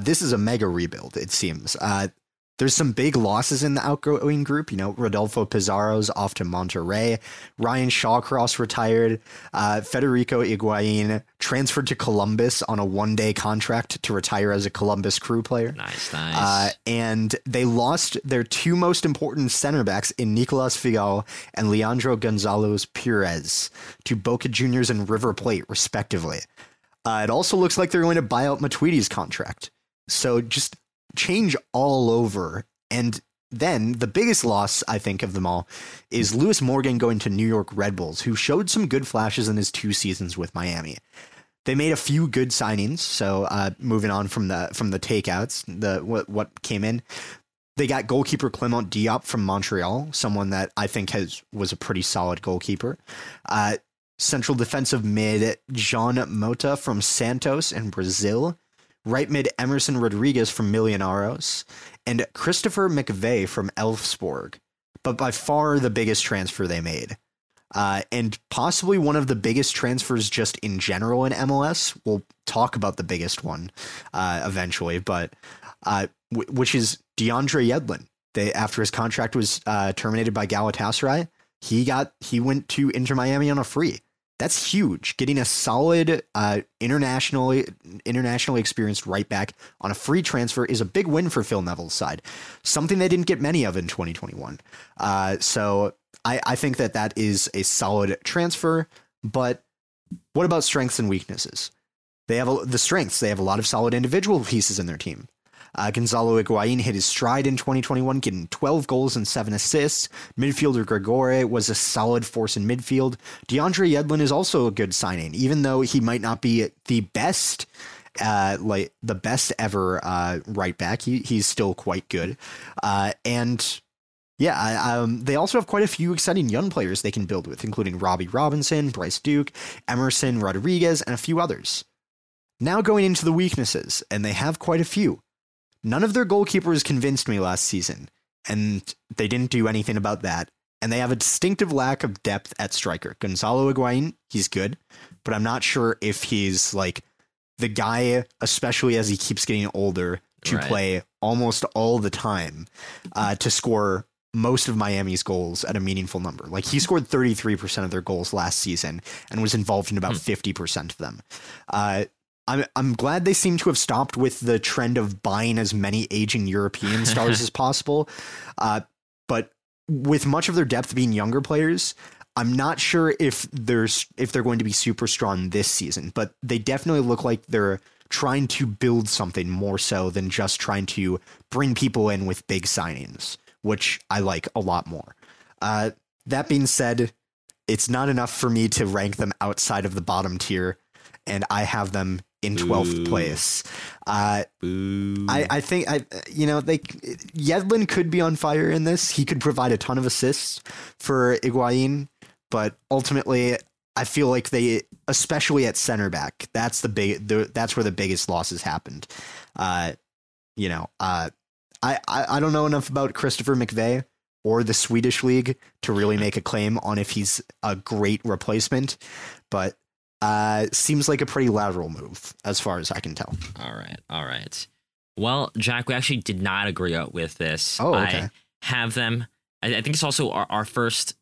this is a mega rebuild, it seems. There's some big losses in the outgoing group. You know, Rodolfo Pizarro's off to Monterrey. Ryan Shawcross retired. Federico Higuain transferred to Columbus on a one-day contract to retire as a Columbus Crew player. Nice. And they lost their 2 most important center backs in Nicolas Figo and Leandro Gonzalez Pires to Boca Juniors and River Plate, respectively. It also looks like they're going to buy out Matuidi's contract. So just change all over. And then the biggest loss, I think, of them all is Lewis Morgan going to New York Red Bulls, who showed some good flashes in his 2 seasons with Miami. They made a few good signings. So moving on from the takeouts, what came in, they got goalkeeper Clement Diop from Montreal, someone that I think was a pretty solid goalkeeper. Central defensive mid Jean Mota from Santos in Brazil. Right mid Emerson Rodriguez from Millonarios, and Christopher McVeigh from Elfsborg, but by far the biggest transfer they made, and possibly one of the biggest transfers just in general in MLS. We'll talk about the biggest one eventually, but which is DeAndre Yedlin. After his contract was terminated by Galatasaray, he went to Inter Miami on a free. That's huge. Getting a solid internationally experienced right back on a free transfer is a big win for Phil Neville's side, something they didn't get many of in 2021. So I think that is a solid transfer. But what about strengths and weaknesses? They have the strengths. They have a lot of solid individual pieces in their team. Gonzalo Higuain hit his stride in 2021, getting 12 goals and 7 assists. Midfielder Gregore was a solid force in midfield. DeAndre Yedlin is also a good signing, even though he might not be the best, the best ever right back. He's still quite good. And yeah, they also have quite a few exciting young players they can build with, including Robbie Robinson, Bryce Duke, Emerson Rodriguez, and a few others. Now going into the weaknesses, and they have quite a few. None of their goalkeepers convinced me last season, and they didn't do anything about that. And they have a distinctive lack of depth at striker. Gonzalo Higuain, he's good, but I'm not sure if he's like the guy, especially as he keeps getting older, to play almost all the time to score most of Miami's goals at a meaningful number. Like, he scored 33% of their goals last season and was involved in about 50% of them. I'm glad they seem to have stopped with the trend of buying as many aging European stars as possible. But with much of their depth being younger players, I'm not sure if they're going to be super strong this season, but they definitely look like they're trying to build something more so than just trying to bring people in with big signings, which I like a lot more. That being said, it's not enough for me to rank them outside of the bottom tier, and I have them in 12th place. I think Yedlin could be on fire in this. He could provide a ton of assists for Higuain, but ultimately I feel like they, especially at center back, that's where the biggest losses happened. I don't know enough about Christopher McVeigh or the Swedish league to really make a claim on if he's a great replacement, but seems like a pretty lateral move as far as I can tell. All right. Well, Jack, we actually did not agree with this. Oh, okay. I have them I think it's also our first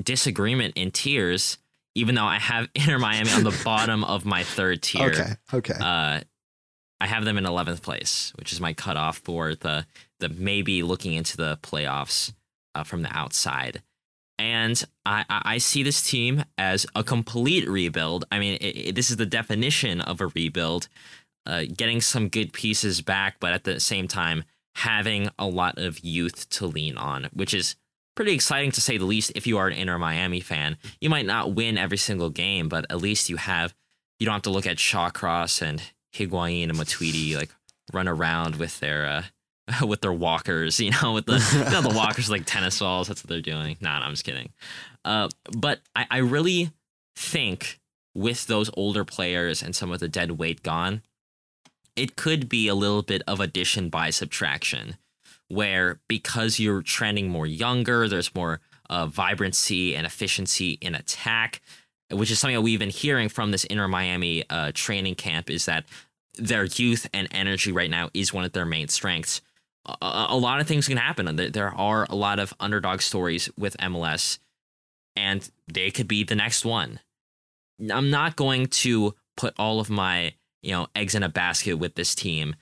disagreement in tiers, even though I have Inter Miami on the bottom of my third tier. Okay. I have them in 11th place, which is my cutoff for the maybe looking into the playoffs from the outside. And I see this team as a complete rebuild. I mean, this is the definition of a rebuild, getting some good pieces back, but at the same time, having a lot of youth to lean on, which is pretty exciting to say the least. If you are an Inter Miami fan, you might not win every single game, but at least you don't have to look at Shawcross and Higuain and Matuidi like run around with their walkers, with the the walkers like tennis balls. That's what they're doing. No, I'm just kidding. But I really think with those older players and some of the dead weight gone, it could be a little bit of addition by subtraction, where because you're trending more younger, there's more vibrancy and efficiency in attack, which is something that we've been hearing from this Inter Miami training camp, is that their youth and energy right now is one of their main strengths. A lot of things can happen. There are a lot of underdog stories with MLS, and they could be the next one. I'm not going to put all of my eggs in a basket with this team.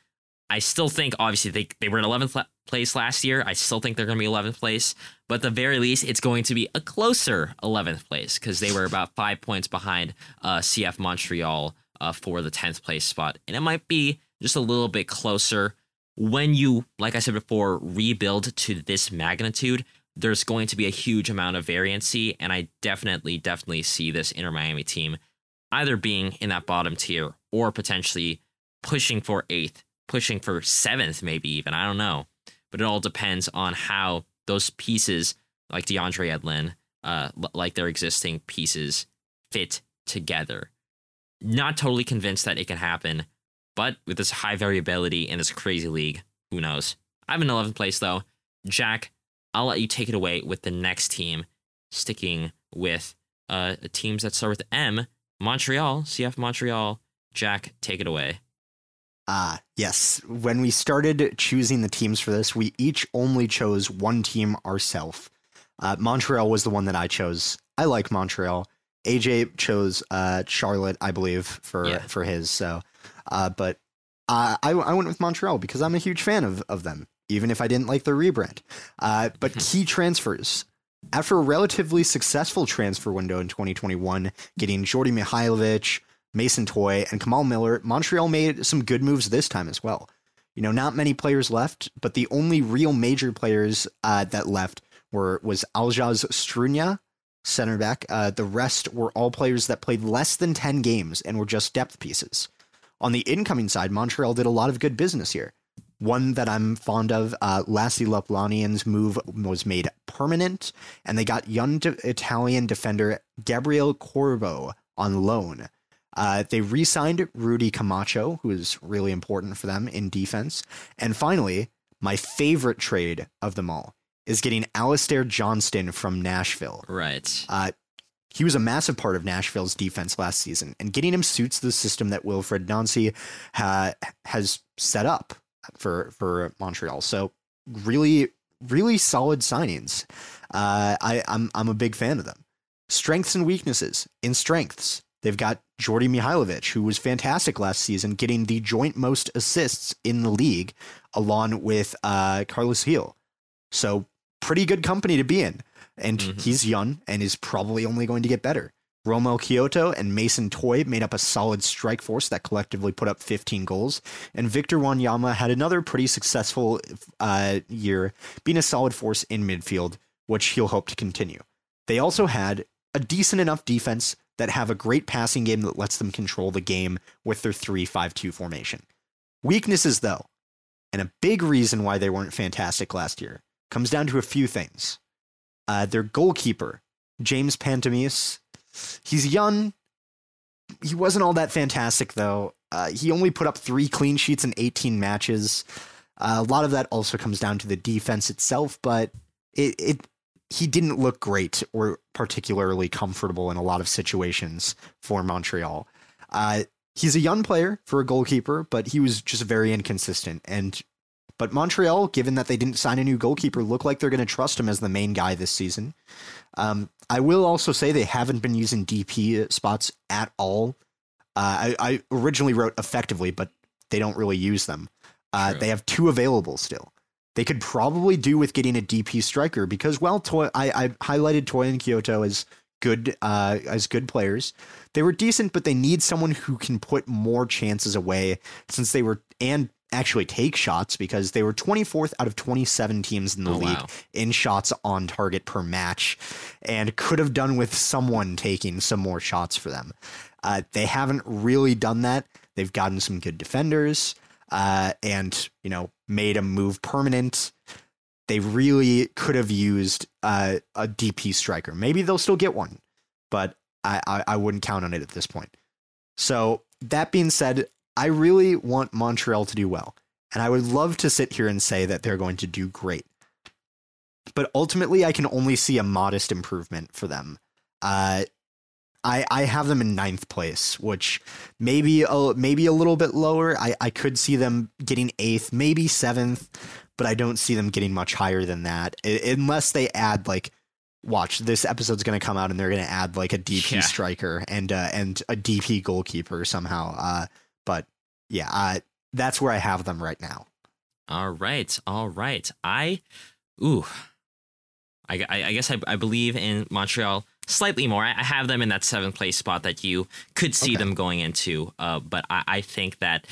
I still think, obviously, they were in 11th place last year. I still think they're going to be 11th place. But at the very least, it's going to be a closer 11th place, because they were about 5 points behind CF Montreal for the 10th place spot. And it might be just a little bit closer. When you, like I said before, rebuild to this magnitude, there's going to be a huge amount of variancy. And I definitely see this Inter Miami team either being in that bottom tier or potentially pushing for 8th. Pushing for 7th, maybe even. I don't know. But it all depends on how those pieces, like DeAndre Edlin, like their existing pieces, fit together. Not totally convinced that it can happen, but with this high variability in this crazy league, who knows? I'm in 11th place, though. Jack, I'll let you take it away with the next team, sticking with teams that start with M, Montreal, CF Montreal. Jack, take it away. Yes. When we started choosing the teams for this, we each only chose one team ourselves. Montreal was the one that I chose. I like Montreal. AJ chose Charlotte, I believe, for his. So, but I went with Montreal because I'm a huge fan of them, even if I didn't like their rebrand. But key transfers. After a relatively successful transfer window in 2021, getting Jordi Mihajlovic, Mason Toy, and Kamal Miller, Montreal made some good moves this time as well. Not many players left, but the only real major players that left was Aljaz Strunia, center back. The rest were all players that played less than 10 games and were just depth pieces. On the incoming side, Montreal did a lot of good business here. One that I'm fond of, Lassi Luplanian's move was made permanent, and they got young Italian defender Gabriel Corvo on loan. They re-signed Rudy Camacho, who is really important for them in defense. And finally, my favorite trade of them all is getting Alistair Johnston from Nashville. Right. He was a massive part of Nashville's defense last season, and getting him suits the system that Wilfred Nancy has set up for Montreal. So really, really solid signings. I'm a big fan of them. Strengths and weaknesses. In strengths, they've got Jordi Mihajlovic, who was fantastic last season, getting the joint most assists in the league, along with Carlos Gil. So pretty good company to be in. And he's young and is probably only going to get better. Romel Kyoto and Mason Toy made up a solid strike force that collectively put up 15 goals. And Victor Wanyama had another pretty successful year, being a solid force in midfield, which he'll hope to continue. They also had a decent enough defense that have a great passing game that lets them control the game with their 3-5-2 formation. Weaknesses, though, and a big reason why they weren't fantastic last year, comes down to a few things. Their goalkeeper, James Pantemis, he's young. He wasn't all that fantastic, though. He only put up 3 clean sheets in 18 matches. A lot of that also comes down to the defense itself, but he didn't look great or particularly comfortable in a lot of situations for Montreal. He's a young player for a goalkeeper, but he was just very inconsistent. And But Montreal, given that they didn't sign a new goalkeeper, look like they're going to trust him as the main guy this season. I will also say they haven't been using DP spots at all. I originally wrote effectively, but they don't really use them. They have two available still. They could probably do with getting a DP striker because, well, I highlighted Toy and Kyoto as good players. They were decent, but they need someone who can put more chances away since they were and actually take shots because they were 24th out of 27 teams in the league in shots on target per match and could have done with someone taking some more shots for them. They haven't really done that. They've gotten some good defenders and, you know, made a move permanent. They really could have used a DP striker. Maybe they'll still get one, but I wouldn't count on it at this point. So that being said, I really want Montreal to do well, and I would love to sit here and say that they're going to do great. But ultimately, I can only see a modest improvement for them. I have them in 9th place, which maybe a little bit lower. I could see them getting 8th, maybe 7th, but I don't see them getting much higher than that unless they add like, watch, this episode's going to come out and they're going to add like a DP striker and a DP goalkeeper somehow. But yeah, that's where I have them right now. All right. I guess I believe in Montreal slightly more. I have them in that 7th place spot that you could see them going into. But I think that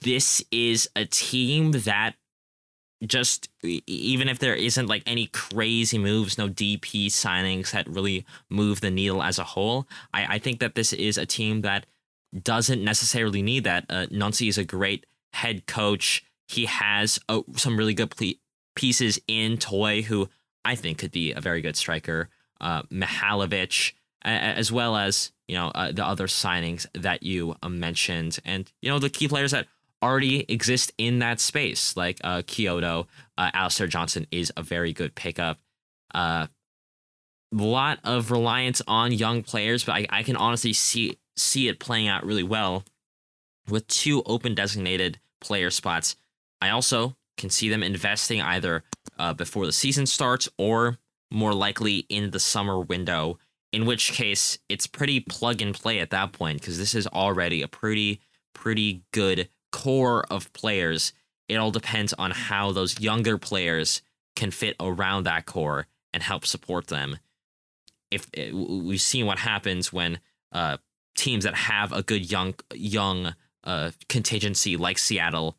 this is a team that just, even if there isn't like any crazy moves, no DP signings that really move the needle as a whole, I think that this is a team that doesn't necessarily need that. Nunzi is a great head coach. He has some really good pieces in Toy, who I think could be a very good striker. Mihalovic, as well as, you know, the other signings that you mentioned, and, you know, the key players that already exist in that space, like Kyoto. Alistair Johnson is a very good pickup. Lot of reliance on young players, but I can honestly see it playing out really well with 2 open designated player spots. I also can see them investing either before the season starts or more likely in the summer window, in which case it's pretty plug and play at that point, because this is already a pretty good core of players. It all depends on how those younger players can fit around that core and help support them. If we've seen what happens when teams that have a good young contingency like Seattle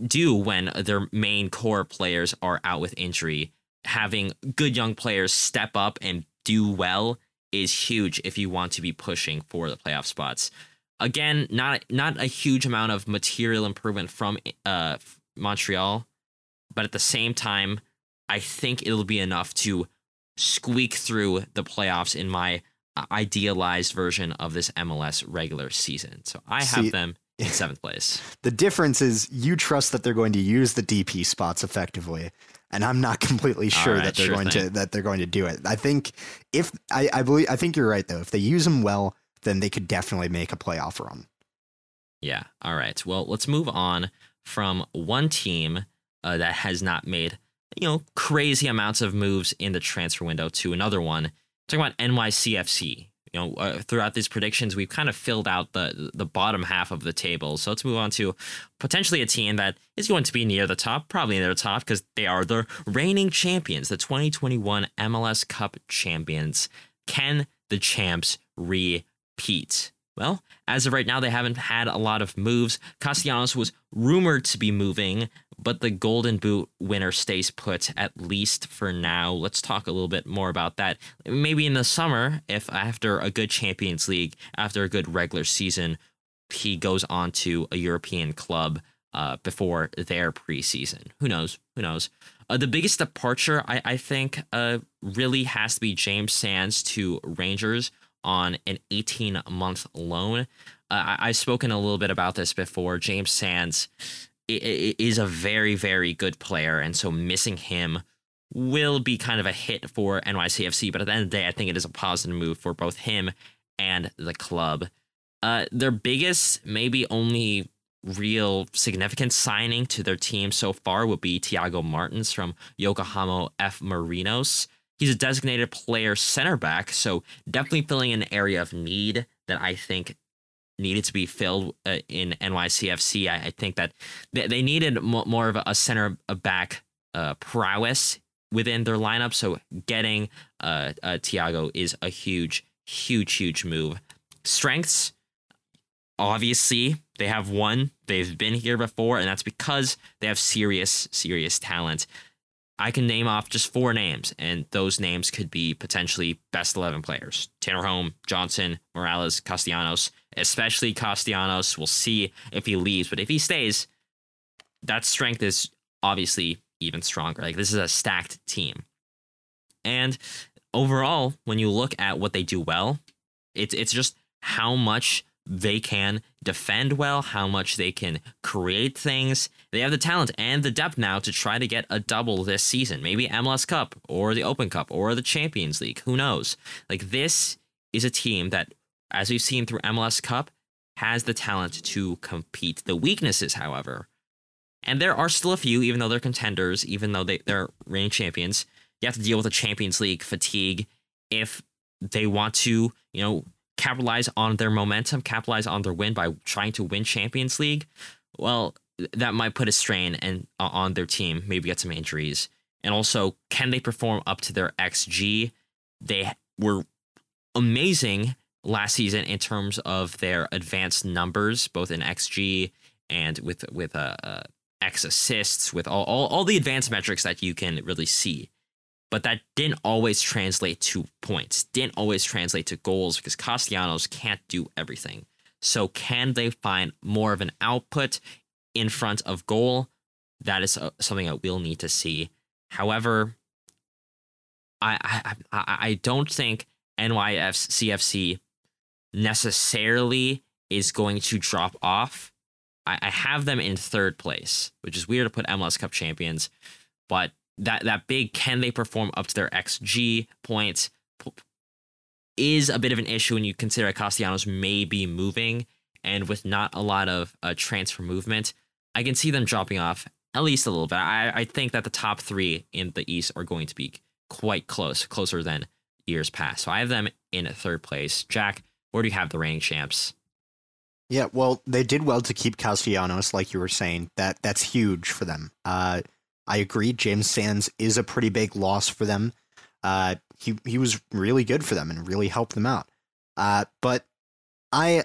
do when their main core players are out with injury. Having good young players step up and do well is huge if you want to be pushing for the playoff spots. Again, not a huge amount of material improvement from Montreal, but at the same time, I think it'll be enough to squeak through the playoffs in my idealized version of this MLS regular season. So I have them in 7th place. The difference is you trust that they're going to use the DP spots effectively. And I'm not completely sure they're going to do it. I think I think you're right, though. If they use them well, then they could definitely make a playoff run. Yeah. All right. Well, let's move on from one team that has not made, you know, crazy amounts of moves in the transfer window to another one. I'm talking about NYCFC. You know, throughout these predictions, we've kind of filled out the bottom half of the table. So let's move on to potentially a team that is going to be near the top, probably near the top, because they are the reigning champions, the 2021 MLS Cup champions. Can the champs repeat? Well, as of right now, they haven't had a lot of moves. Castellanos was rumored to be moving, but the Golden Boot winner stays put, at least for now. Let's talk a little bit more about that. Maybe in the summer, if after a good Champions League, after a good regular season, he goes on to a European club before their preseason. Who knows? The biggest departure, I think, really has to be James Sands to Rangers on an 18-month loan. I've spoken a little bit about this before. James Sands is a very, very good player, and so missing him will be kind of a hit for NYCFC, but at the end of the day, I think it is a positive move for both him and the club. Their biggest, maybe only real significant signing to their team so far would be Thiago Martins from Yokohama F. Marinos. He's a designated player center back, so definitely filling an area of need that I think needed to be filled in NYCFC. I think that they needed more of a center back prowess within their lineup, so getting Thiago is a huge move. Strengths, obviously, they have one. They've been here before, and that's because they have serious talent. I can name off just four names, and those names could be potentially best 11 players. Tanner Holm, Johnson, Morales, Castellanos, especially Castellanos. We'll see if he leaves, but if he stays, that strength is obviously even stronger. Like, this is a stacked team. And overall, when you look at what they do well, it's just how much they can defend well, how much they can create things. They have the talent and the depth now to try to get a double this season. Maybe MLS Cup or the Open Cup or the Champions League. Who knows? Like, this is a team that, as we've seen through MLS Cup, has the talent to compete. The weaknesses, however, and there are still a few, even though they're contenders, even though they're reigning champions, you have to deal with the Champions League fatigue if they want to, you know, capitalize on their momentum, capitalize on their win by trying to win Champions League. Well, that might put a strain on their team, maybe get some injuries. And also, can they perform up to their XG? They were amazing last season in terms of their advanced numbers, both in XG and with X assists, with all the advanced metrics that you can really see. But that didn't always translate to points, didn't always translate to goals, because Castellanos can't do everything. So can they find more of an output in front of goal? That is something that we'll need to see. However, I don't think NYCFC necessarily is going to drop off. I have them in third place, which is weird to put MLS Cup champions, but that big, can they perform up to their XG points, is a bit of an issue when you consider Castellanos may be moving, and with not a lot of transfer movement, I can see them dropping off at least a little bit. I think that the top three in the East are going to be quite close, closer than years past. So I have them in third place. Jack, where do you have the reigning champs? Yeah, well, they did well to keep Castellanos, like you were saying. That's huge for them. I agree. James Sands is a pretty big loss for them. He was really good for them and really helped them out. But I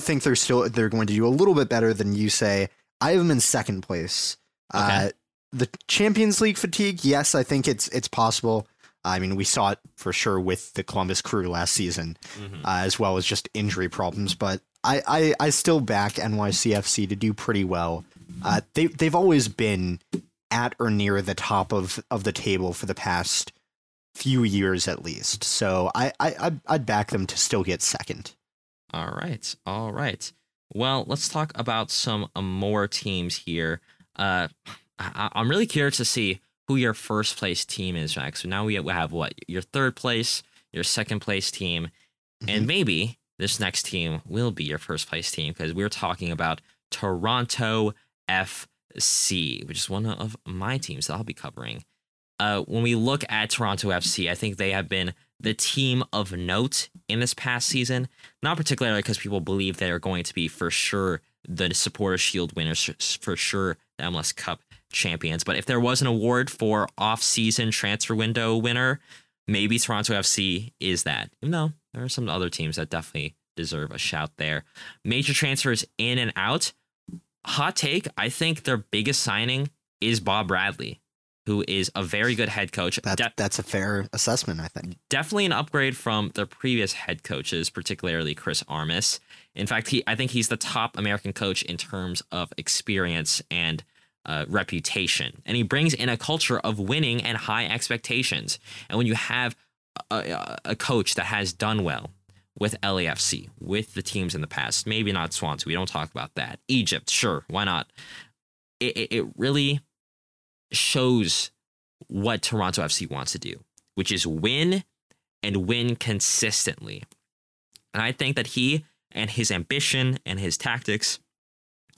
think they're going to do a little bit better than you say. I have them in second place. Okay. The Champions League fatigue. Yes, I think it's possible. I mean, we saw it for sure with the Columbus Crew last season, as well as just injury problems. But I still back NYCFC to do pretty well. They've always been at or near the top of the table for the past few years, at least. So I'd back them to still get second. All right. Well, let's talk about some more teams here. I'm really curious to see who your first place team is, Jack. So now we have what? Your third place, your second place team, and maybe this next team will be your first place team, because we're talking about Toronto FC, which is one of my teams that I'll be covering. When we look at Toronto FC, I think they have been the team of note in this past season, not particularly because people believe they are going to be for sure the Supporters Shield winners, for sure the MLS Cup champions. But if there was an award for off-season transfer window winner, maybe Toronto FC is that. Even though there are some other teams that definitely deserve a shout there. Major transfers in and out. Hot take, I think their biggest signing is Bob Bradley, who is a very good head coach. That's a fair assessment, I think. Definitely an upgrade from their previous head coaches, particularly Chris Armas. In fact, I think he's the top American coach in terms of experience and reputation. And he brings in a culture of winning and high expectations. And when you have a coach that has done well with LAFC, with the teams in the past, maybe not Swansea, we don't talk about that. Egypt, sure, why not? It really shows what Toronto FC wants to do, which is win and win consistently. And I think that he and his ambition and his tactics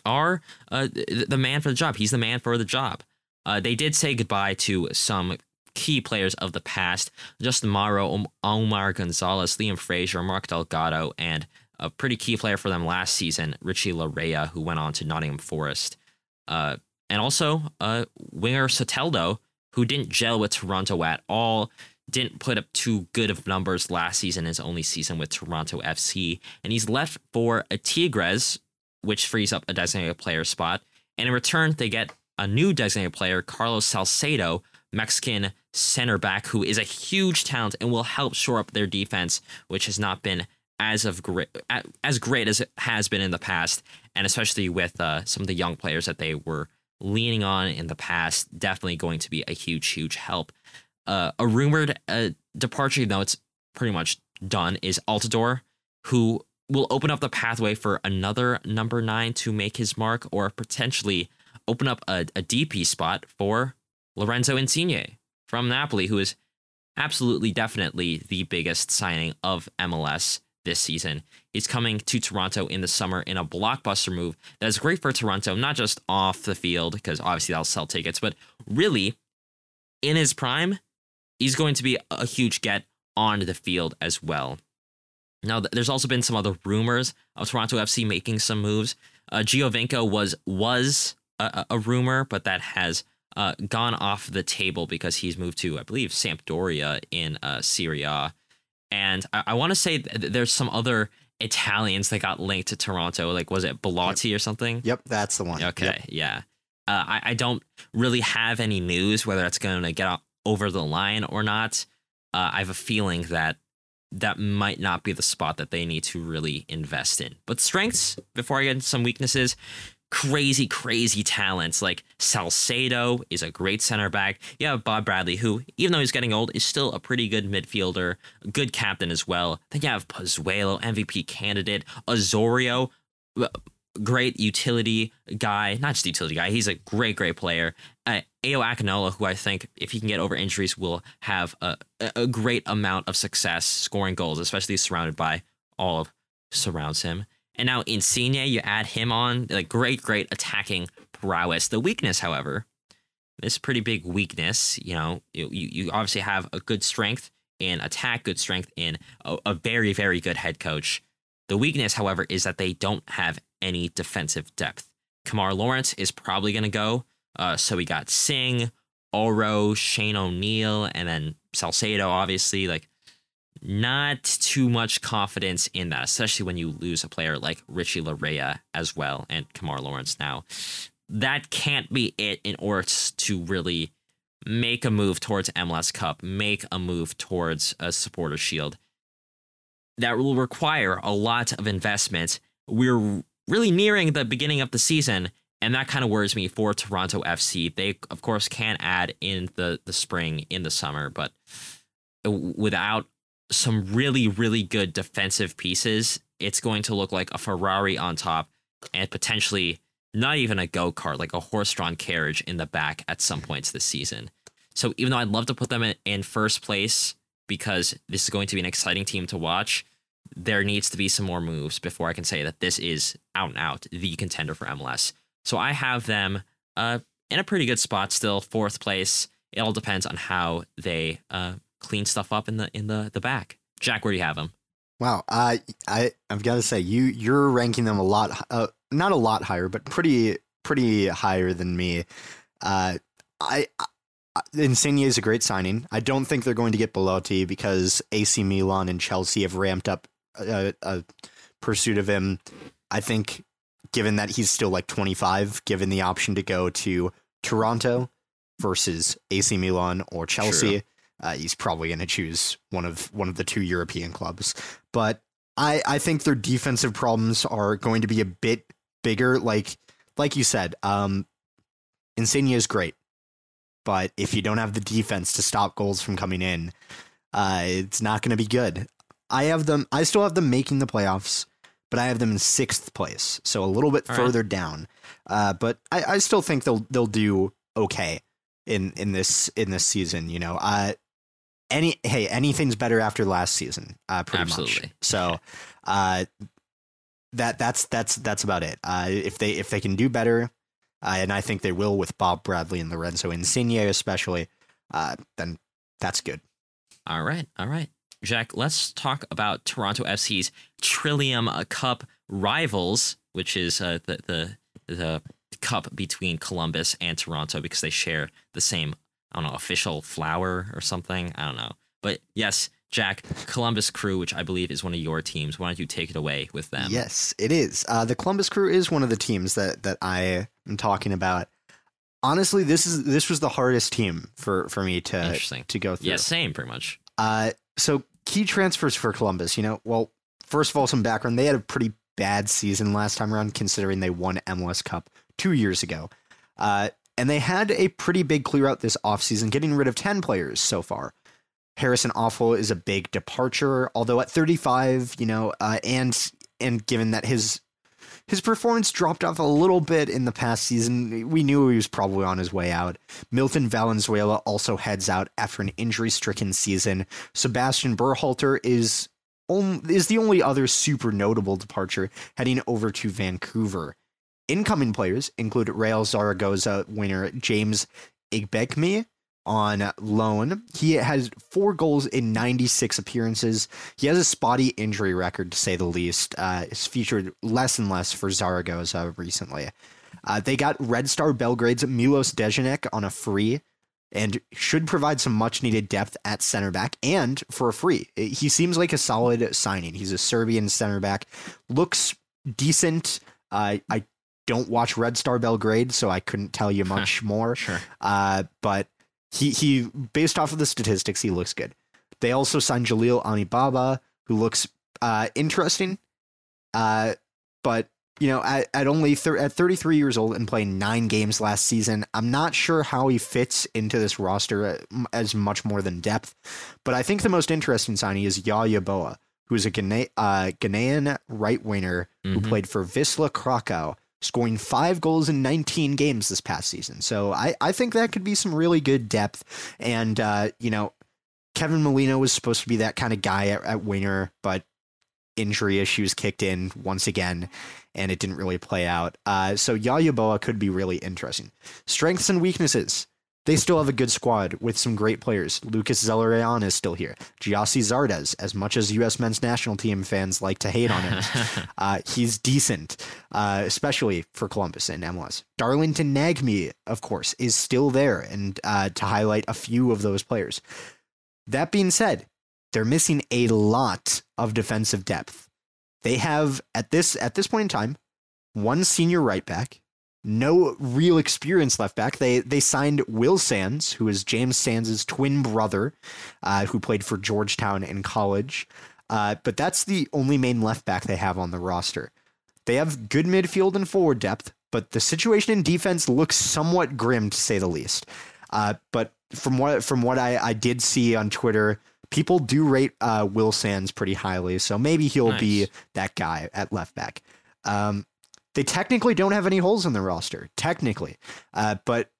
are the man for the job. He's the man for the job. They did say goodbye to some key players of the past. Justin Mauro, Omar Gonzalez, Liam Fraser, Mark Delgado, and a pretty key player for them last season, Richie Larea, who went on to Nottingham Forest. And also winger Soteldo, who didn't gel with Toronto at all, didn't put up too good of numbers last season, his only season with Toronto FC. And he's left for a Tigres, which frees up a designated player spot. And in return, they get a new designated player, Carlos Salcedo, Mexican center back, who is a huge talent and will help shore up their defense, which has not been as great as it has been in the past. And especially with some of the young players that they were leaning on in the past, definitely going to be a huge help. A rumored departure, even though it's pretty much done, is Altidore, who will open up the pathway for another number 9 to make his mark, or potentially open up a DP spot for Lorenzo Insigne from Napoli, who is absolutely definitely the biggest signing of MLS this season. He's coming to Toronto in the summer in a blockbuster move that is great for Toronto, not just off the field, because obviously that'll sell tickets, but really in his prime, he's going to be a huge get on the field as well. Now, there's also been some other rumors of Toronto FC making some moves. Giovinco was a rumor, but that has gone off the table because he's moved to, I believe, Sampdoria in Serie A. And I want to say there's some other Italians that got linked to Toronto. Like, was it Bellotti or something? Yep, that's the one. Okay, yep. Yeah. I don't really have any news whether that's going to get over the line or not. I have a feeling that might not be the spot that they need to really invest in. But strengths, before I get into some weaknesses, crazy talents. Like Salcedo is a great center back. You have Bob Bradley, who, even though he's getting old, is still a pretty good midfielder, a good captain as well. Then you have Pozuelo, MVP candidate. Osorio, great utility guy. Not just utility guy, he's a great player. Ayo Akinola, who I think, if he can get over injuries, will have a great amount of success scoring goals, especially surrounded by all of surrounds him. And now Insigne, you add him on, like great attacking prowess. The weakness, however, this pretty big weakness, you know, you obviously have a good strength in attack, good strength in a very good head coach. The weakness, however, is that they don't have any defensive depth. Kamar Lawrence is probably going to go. So we got Singh, Oro, Shane O'Neill, and then Salcedo, obviously, like, not too much confidence in that, especially when you lose a player like Richie Larea as well, and Kamar Lawrence now. That can't be it in order to really make a move towards MLS Cup, make a move towards a Supporters' Shield. That will require a lot of investment. We're really nearing the beginning of the season, and that kind of worries me for Toronto FC. They, of course, can add in the spring, in the summer, but without some really good defensive pieces, it's going to look like a Ferrari on top and potentially not even a go-kart, like a horse-drawn carriage in the back at some points this season. So even though I'd love to put them in first place because this is going to be an exciting team to watch, there needs to be some more moves before I can say that this is out and out the contender for MLS. So I have them in a pretty good spot still, fourth place. It all depends on how they clean stuff up in the back. Jack, where do you have them? Wow, I've got to say you're ranking them a lot, not a lot higher, but pretty higher than me. Insigne is a great signing. I don't think they're going to get Belotti because AC Milan and Chelsea have ramped up a pursuit of him. I think, given that he's still like 25, given the option to go to Toronto versus AC Milan or Chelsea, he's probably going to choose one of the two European clubs. But I think their defensive problems are going to be a bit bigger. Like you said, Insigne is great, but if you don't have the defense to stop goals from coming in, it's not going to be good. I still have them making the playoffs, but I have them in sixth place, so a little bit further down. But I still think they'll do okay in this season. You know, anything's better after last season, pretty much. So, that's about it. If they can do better, and I think they will with Bob Bradley and Lorenzo Insigne especially, then that's good. All right. Jack, let's talk about Toronto FC's Trillium Cup rivals, which is the cup between Columbus and Toronto because they share the same, official flower or something. I don't know. But yes, Jack, Columbus Crew, which I believe is one of your teams. Why don't you take it away with them? Yes, it is. The Columbus Crew is one of the teams that I am talking about. Honestly, this was the hardest team for me to go through. Yeah, same pretty much. So key transfers for Columbus, well, first of all, some background. They had a pretty bad season last time around, considering they won MLS Cup 2 years ago. And they had a pretty big clear out this offseason, getting rid of 10 players so far. Harrison Awful is a big departure, although at 35, and given that his performance dropped off a little bit in the past season, we knew he was probably on his way out. Milton Valenzuela also heads out after an injury-stricken season. Sebastian Berhalter is the only other super notable departure, heading over to Vancouver. Incoming players include Real Zaragoza winner James Igbekmi on loan. He has 4 goals in 96 appearances. He has a spotty injury record, to say the least. It's featured less and less for Zaragoza recently. They got Red Star Belgrade's Milos Dejanek on a free, and should provide some much needed depth at center back and for a free. He seems like a solid signing. He's a Serbian center back, looks decent. I don't watch Red Star Belgrade, so I couldn't tell you much more. Sure. But He based off of the statistics, he looks good. They also signed Jalil Anibaba, who looks interesting. But, at 33 years old and playing 9 games last season, I'm not sure how he fits into this roster as much more than depth. But I think the most interesting signing is Yaya Boa, who is a Ghanaian right winger who played for Wisla Krakow, scoring 5 goals in 19 games this past season. So I think that could be some really good depth. And, Kevin Molino was supposed to be that kind of guy at winger, but injury issues kicked in once again, and it didn't really play out. So Yaya Boa could be really interesting. Strengths and weaknesses. They still have a good squad with some great players. Lucas Zelarayan is still here. Giassi Zardes, as much as U.S. men's national team fans like to hate on him, he's decent, especially for Columbus and MLS. Darlington Nagmi, of course, is still there, and to highlight a few of those players. That being said, they're missing a lot of defensive depth. They have, at this point in time, 1 senior right back, no real experience left back. They signed Will Sands, who is James Sands' twin brother, who played for Georgetown in college. But that's the only main left back they have on the roster. They have good midfield and forward depth, but the situation in defense looks somewhat grim, to say the least. But from what I did see on Twitter, people do rate Will Sands pretty highly, so maybe he'll be that guy at left back. They technically don't have any holes in the roster, technically. But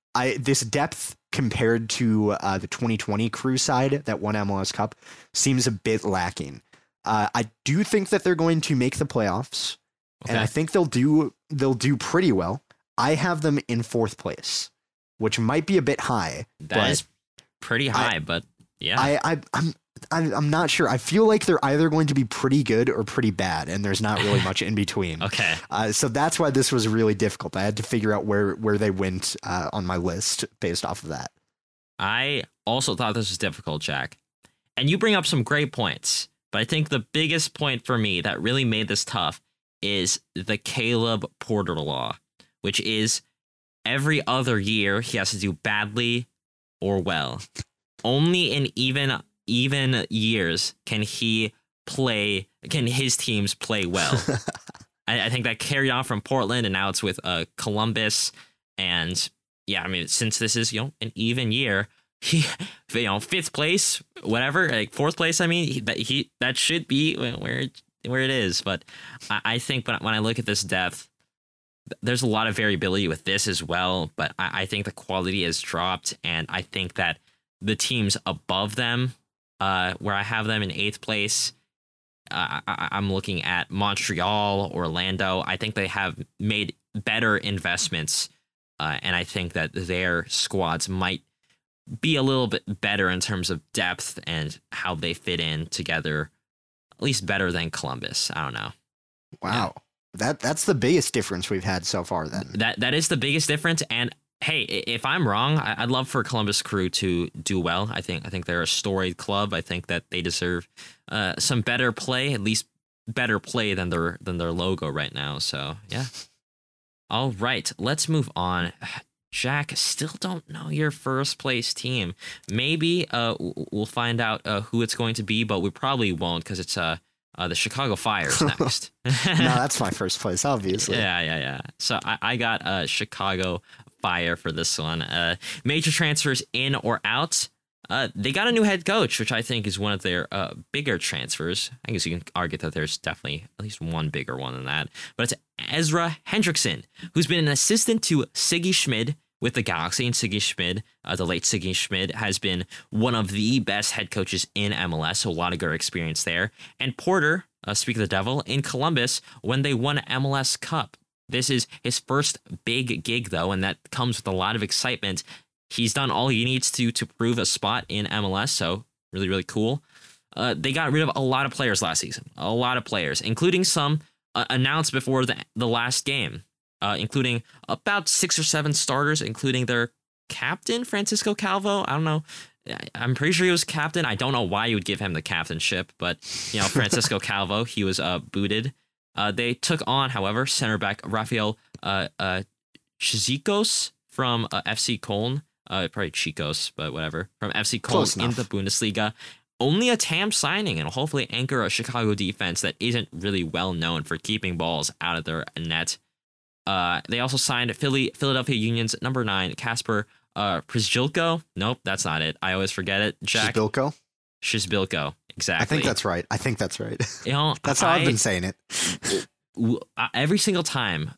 this depth compared to the 2020 Crew side that won MLS Cup seems a bit lacking. I do think that they're going to make the playoffs, and I think they'll do pretty well. I have them in 4th place, which might be a bit high. That is pretty high, but yeah. I'm not sure. I feel like they're either going to be pretty good or pretty bad, and there's not really much in between. Okay. So that's why this was really difficult. I had to figure out where they went on my list based off of that. I also thought this was difficult, Jack. And you bring up some great points, but I think the biggest point for me that really made this tough is the Caleb Porter law, which is every other year he has to do badly or well. Only in even years can his teams play well. I think that carried on from Portland, and now it's with Columbus. And yeah, since this is an even year, he 5th place, whatever, like 4th place, that should be where it is. But I think when I look at this depth, there's a lot of variability with this as well, but I think the quality has dropped, and I think that the teams above them, where I have them in 8th place, I'm looking at Montreal, Orlando. I think they have made better investments, and I think that their squads might be a little bit better in terms of depth and how they fit in together, at least better than Columbus. I don't know. Wow. Yeah. That's the biggest difference we've had so far then. That is the biggest difference. And hey, if I'm wrong, I'd love for Columbus Crew to do well. I think they're a storied club. I think that they deserve some better play, at least better play than their logo right now. So yeah. All right, let's move on. Jack, still don't know your first place team. Maybe we'll find out who it's going to be, but we probably won't because it's the Chicago Fire's next. No, that's my first place, obviously. Yeah. So I got Chicago Fire for this one. Major transfers in or out. They got a new head coach, which I think is one of their bigger transfers. I guess you can argue that there's definitely at least one bigger one than that. But it's Ezra Hendrickson, who's been an assistant to Siggy Schmid with the Galaxy. And Siggy Schmid, the late Siggy Schmid, has been one of the best head coaches in MLS. So a lot of good experience there. And Porter, speak of the devil, in Columbus when they won MLS Cup. This is his first big gig, though, and that comes with a lot of excitement. He's done all he needs to prove a spot in MLS, so really, really cool. They got rid of a lot of players last season, including some announced before the last game, including about 6 or 7 starters, including their captain, Francisco Calvo. I don't know. I'm pretty sure he was captain. I don't know why you would give him the captainship, but, you know, Francisco Calvo, he was booted. They took on, however, center back Rafael Chizikos from FC Köln. Probably Chicos, but whatever. From FC Köln in the Bundesliga. Only a TAM signing, and hopefully anchor a Chicago defense that isn't really well known for keeping balls out of their net. They also signed Philadelphia Union's number 9, Kasper Przyjilko. Nope, that's not it. I always forget it. Jack. Przyjilko. Exactly. I think that's right. You know, that's how I've been saying it. Every single time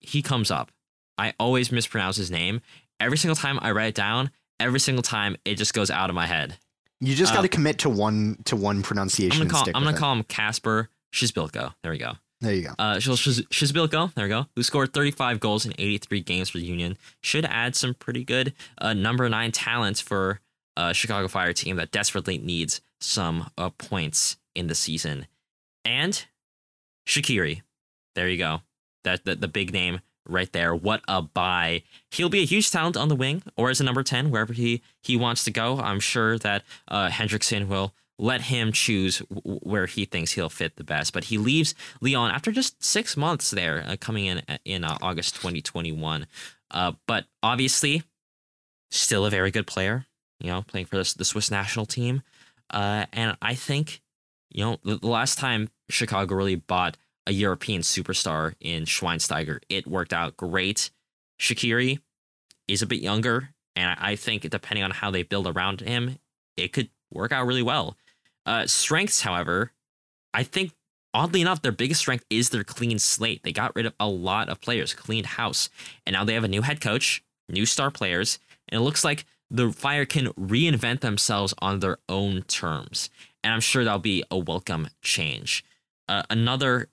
he comes up, I always mispronounce his name. Every single time I write it down, every single time it just goes out of my head. You just got to commit to one pronunciation. I'm gonna call him Kasper Przyjilko. There you go. Przyjilko. There we go. Who scored 35 goals in 83 games for the Union? Should add some pretty good number 9 talents for a Chicago Fire team that desperately needs some points in the season. And Shaqiri. There you go. That the big name. Right there. What a buy. He'll be a huge talent on the wing or as a number 10, wherever he wants to go. I'm sure that Hendrickson will let him choose where he thinks he'll fit the best. But he leaves Lyon after just 6 months there, coming in August 2021. But obviously, still a very good player, you know, playing for the Swiss national team. And I think, you know, the last time Chicago really bought a European superstar in Schweinsteiger, it worked out great. Shaqiri is a bit younger, and I think depending on how they build around him, it could work out really well. Strengths, however, I think, oddly enough, their biggest strength is their clean slate. They got rid of a lot of players, cleaned house, and now they have a new head coach, new star players, and it looks like the Fire can reinvent themselves on their own terms, and I'm sure that'll be a welcome change. Another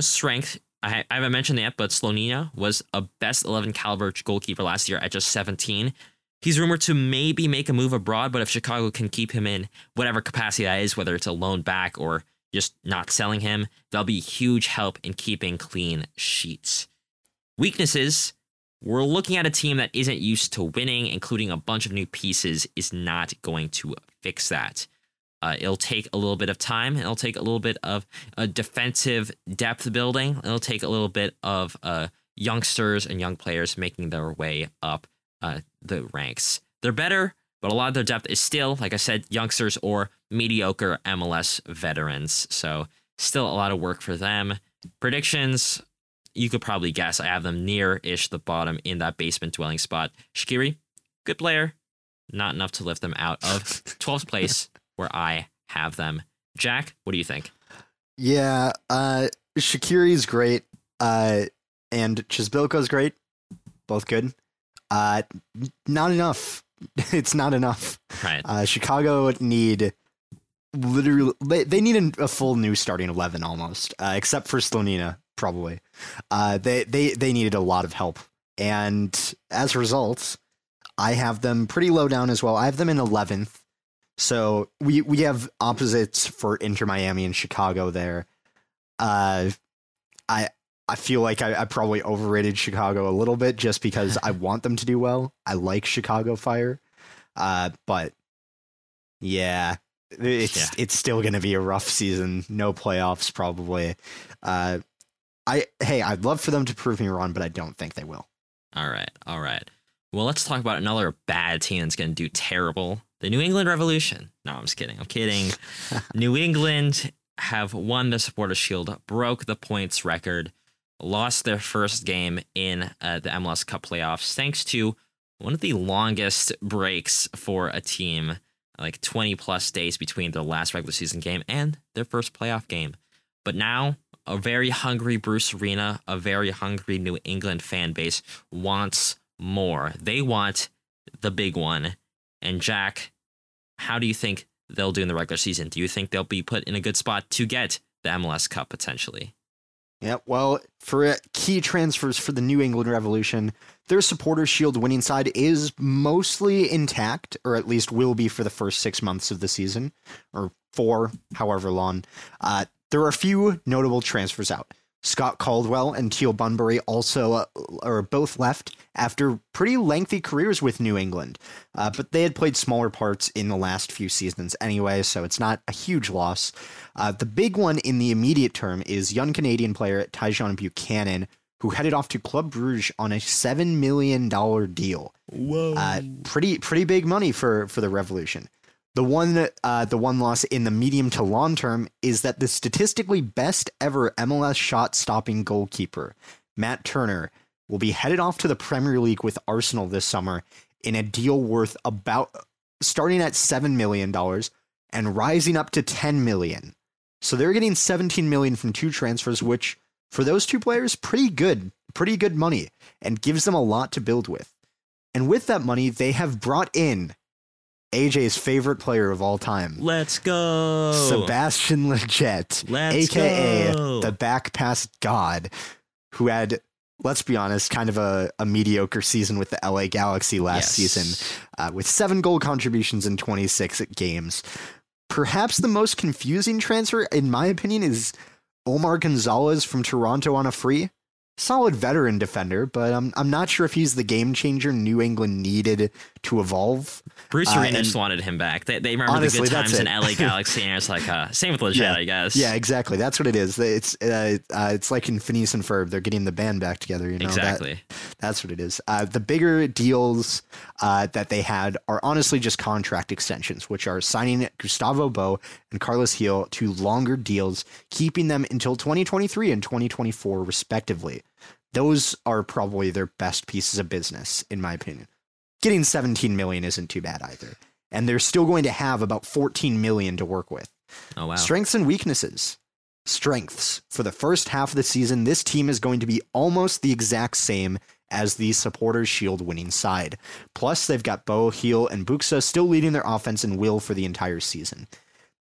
strength, I haven't mentioned that, but Slonina was a best 11 caliber goalkeeper last year at just 17. He's rumored to maybe make a move abroad, but if Chicago can keep him in whatever capacity that is, whether it's a loan back or just not selling him, that'll be huge help in keeping clean sheets. Weaknesses. We're looking at a team that isn't used to winning, including a bunch of new pieces, is not going to fix that. It'll take a little bit of time. It'll take a little bit of defensive depth building. It'll take a little bit of youngsters and young players making their way up the ranks. They're better, but a lot of their depth is still, like I said, youngsters or mediocre MLS veterans. So still a lot of work for them. Predictions, you could probably guess. I have them near-ish the bottom in that basement dwelling spot. Shaqiri, good player. Not enough to lift them out of 12th place. Where I have them. Jack, what do you think? Yeah, Shaqiri's great, and Przyjilko's great. Both good. Not enough. It's not enough. Right. Chicago need literally they need a full new starting 11 almost, except for Slonina probably. They needed a lot of help, and as a result, I have them pretty low down as well. I have them in 11th. So we have opposites for Inter Miami and Chicago there. I feel like I probably overrated Chicago a little bit just because I want them to do well. I like Chicago Fire. But yeah, it's still going to be a rough season. No playoffs, probably. I'd love for them to prove me wrong, but I don't think they will. All right. Well, let's talk about another bad team that's going to do terrible. The New England Revolution. No, I'm kidding. New England have won the Supporters' Shield, broke the points record, lost their first game in the MLS Cup playoffs, thanks to one of the longest breaks for a team, like 20 plus days between their last regular season game and their first playoff game. But now a very hungry Bruce Arena, a very hungry New England fan base wants more. They want the big one. And Jack, how do you think they'll do in the regular season? Do you think they'll be put in a good spot to get the MLS Cup potentially? Yeah, well, for key transfers for the New England Revolution, their Supporters' Shield winning side is mostly intact, or at least will be for the first 6 months of the season, or four, however long. There are a few notable transfers out. Scott Caldwell and Teal Bunbury also are both left after pretty lengthy careers with New England, but they had played smaller parts in the last few seasons anyway, so it's not a huge loss. The big one in the immediate term is young Canadian player Tyjon Buchanan, who headed off to Club Brugge on a $7 million deal. Whoa! Pretty big money for the Revolution. The one loss in the medium to long term is that the statistically best ever MLS shot stopping goalkeeper, Matt Turner, will be headed off to the Premier League with Arsenal this summer in a deal worth about starting at $7 million and rising up to $10 million. So they're getting $17 million from two transfers, which for those two players, pretty good money and gives them a lot to build with. And with that money, they have brought in AJ's favorite player of all time. Let's go. Sebastian Lletget, a.k.a. the back pass god, who had, let's be honest, kind of a mediocre season with the LA Galaxy last season, with 7 goal contributions in 26 games. Perhaps the most confusing transfer, in my opinion, is Omar Gonzalez from Toronto on a free. Solid veteran defender, but I'm not sure if he's the game changer New England needed to evolve. Bruce Arena just wanted him back. They remember, honestly, the good times in LA Galaxy, and it's like same with Lletget, I guess. Yeah, exactly. That's what it is. It's like in Phineas and Ferb, they're getting the band back together. You know, exactly. That's what it is. The bigger deals that they had are honestly just contract extensions, which are signing Gustavo Bo and Carlos Gil to longer deals, keeping them until 2023 and 2024 respectively. Those are probably their best pieces of business, in my opinion. Getting $17 million isn't too bad either. And they're still going to have about $14 million to work with. Oh, wow. Strengths and weaknesses. Strengths. For the first half of the season, this team is going to be almost the exact same as the Supporters' Shield winning side. Plus, they've got Bo, Heel, and Buxa still leading their offense and will for the entire season.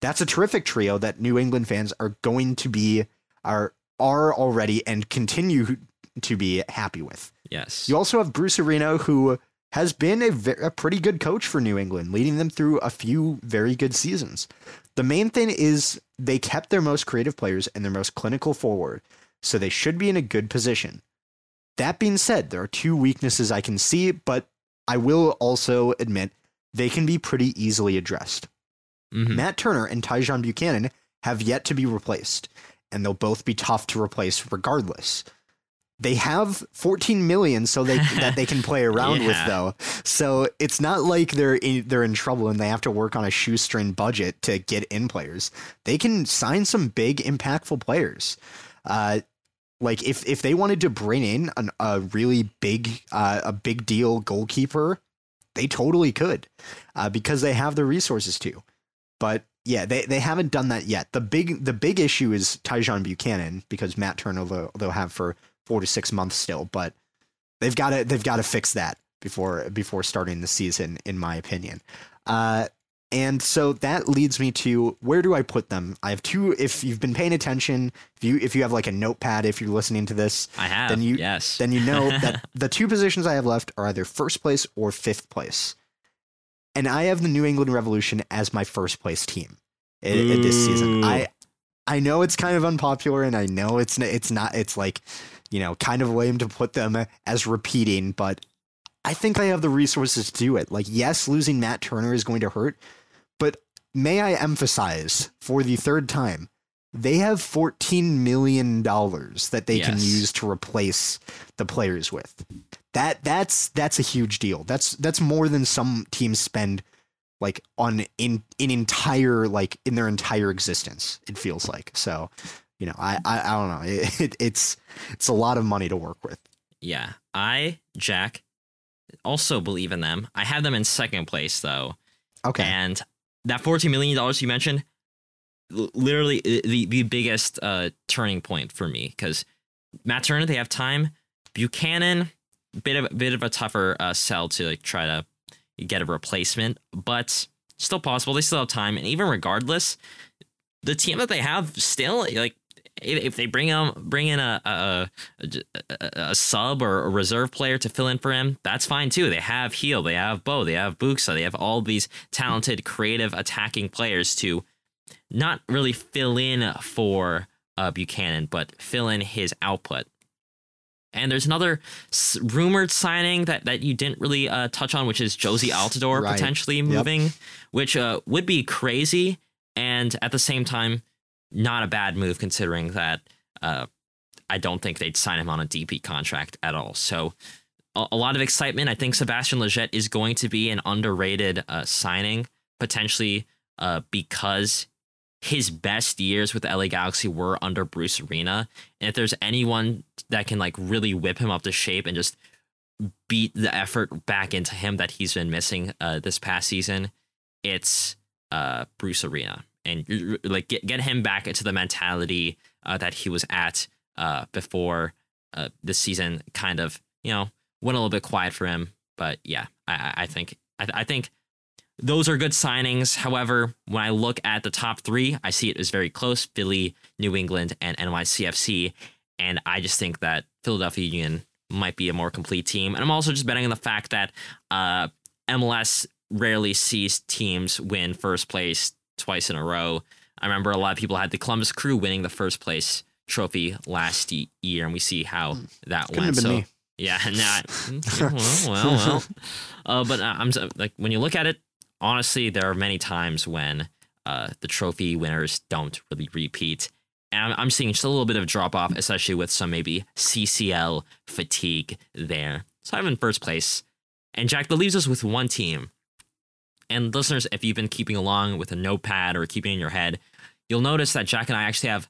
That's a terrific trio that New England fans are going to be... are already and continue to be happy with. Yes. You also have Bruce Arena, who has been a pretty good coach for New England, leading them through a few very good seasons. The main thing is they kept their most creative players and their most clinical forward, so they should be in a good position. That being said, there are two weaknesses I can see, but I will also admit they can be pretty easily addressed. Mm-hmm. Matt Turner and Tyjon Buchanan have yet to be replaced, and they'll both be tough to replace regardless. They have $14 million so that they can play around with, though. So it's not like they're in trouble and they have to work on a shoestring budget to get in players. They can sign some big, impactful players. Like if they wanted to bring in a really big a big deal goalkeeper, they totally could because they have the resources to. But yeah, they haven't done that yet. The big issue is Tyjon Buchanan, because Matt Turner they'll have for 4 to 6 months still, but they've got to fix that before starting the season, in my opinion. And so that leads me to, where do I put them? I have two. If you've been paying attention, if you have like a notepad, if you're listening to this, I have, then you know that the two positions I have left are either first place or fifth place. And I have the New England Revolution as my first place team this season. I know it's kind of unpopular, and I know it's like, you know, kind of lame to put them as repeating, but I think I have the resources to do it. Like, yes, losing Matt Turner is going to hurt, but may I emphasize for the third time, they have $14 million that they can use to replace the players with. That's a huge deal. That's more than some teams spend like on in their entire existence, it feels like. So, you know, I don't know. It's a lot of money to work with. Yeah. Jack, also believe in them. I have them in second place, though. Okay. And that $14 million you mentioned, literally the biggest turning point for me, because Matt Turner, they have time. Buchanan, bit of a tougher sell to like try to get a replacement, but still possible. They still have time, and even regardless, the team that they have still, like, if they bring in a sub or a reserve player to fill in for him, that's fine too. They have Heel, they have Bo, they have Buxa, they have all these talented, creative, attacking players to not really fill in for Buchanan, but fill in his output. And there's another rumored signing that you didn't really touch on, which is Jozy Altidore potentially moving, which would be crazy. And at the same time, not a bad move, considering that I don't think they'd sign him on a DP contract at all. So a lot of excitement. I think Sebastian Lletget is going to be an underrated signing, potentially because his best years with the LA Galaxy were under Bruce Arena. And if there's anyone that can like really whip him up to shape and just beat the effort back into him that he's been missing this past season, it's Bruce Arena. And like get him back into the mentality that he was at before this season kind of, you know, went a little bit quiet for him. But yeah, I think those are good signings. However, when I look at the top three, I see it is very close: Philly, New England, and NYCFC. And I just think that Philadelphia Union might be a more complete team. And I'm also just betting on the fact that MLS rarely sees teams win first place twice in a row. I remember a lot of people had the Columbus Crew winning the first place trophy last year, and we see how that went. So me. Yeah, well. But I'm like, when you look at it, honestly, there are many times when the trophy winners don't really repeat. And I'm seeing just a little bit of drop off, especially with some maybe CCL fatigue there. So I'm in first place. And Jack, that leaves us with one team. And listeners, if you've been keeping along with a notepad or keeping in your head, you'll notice that Jack and I actually have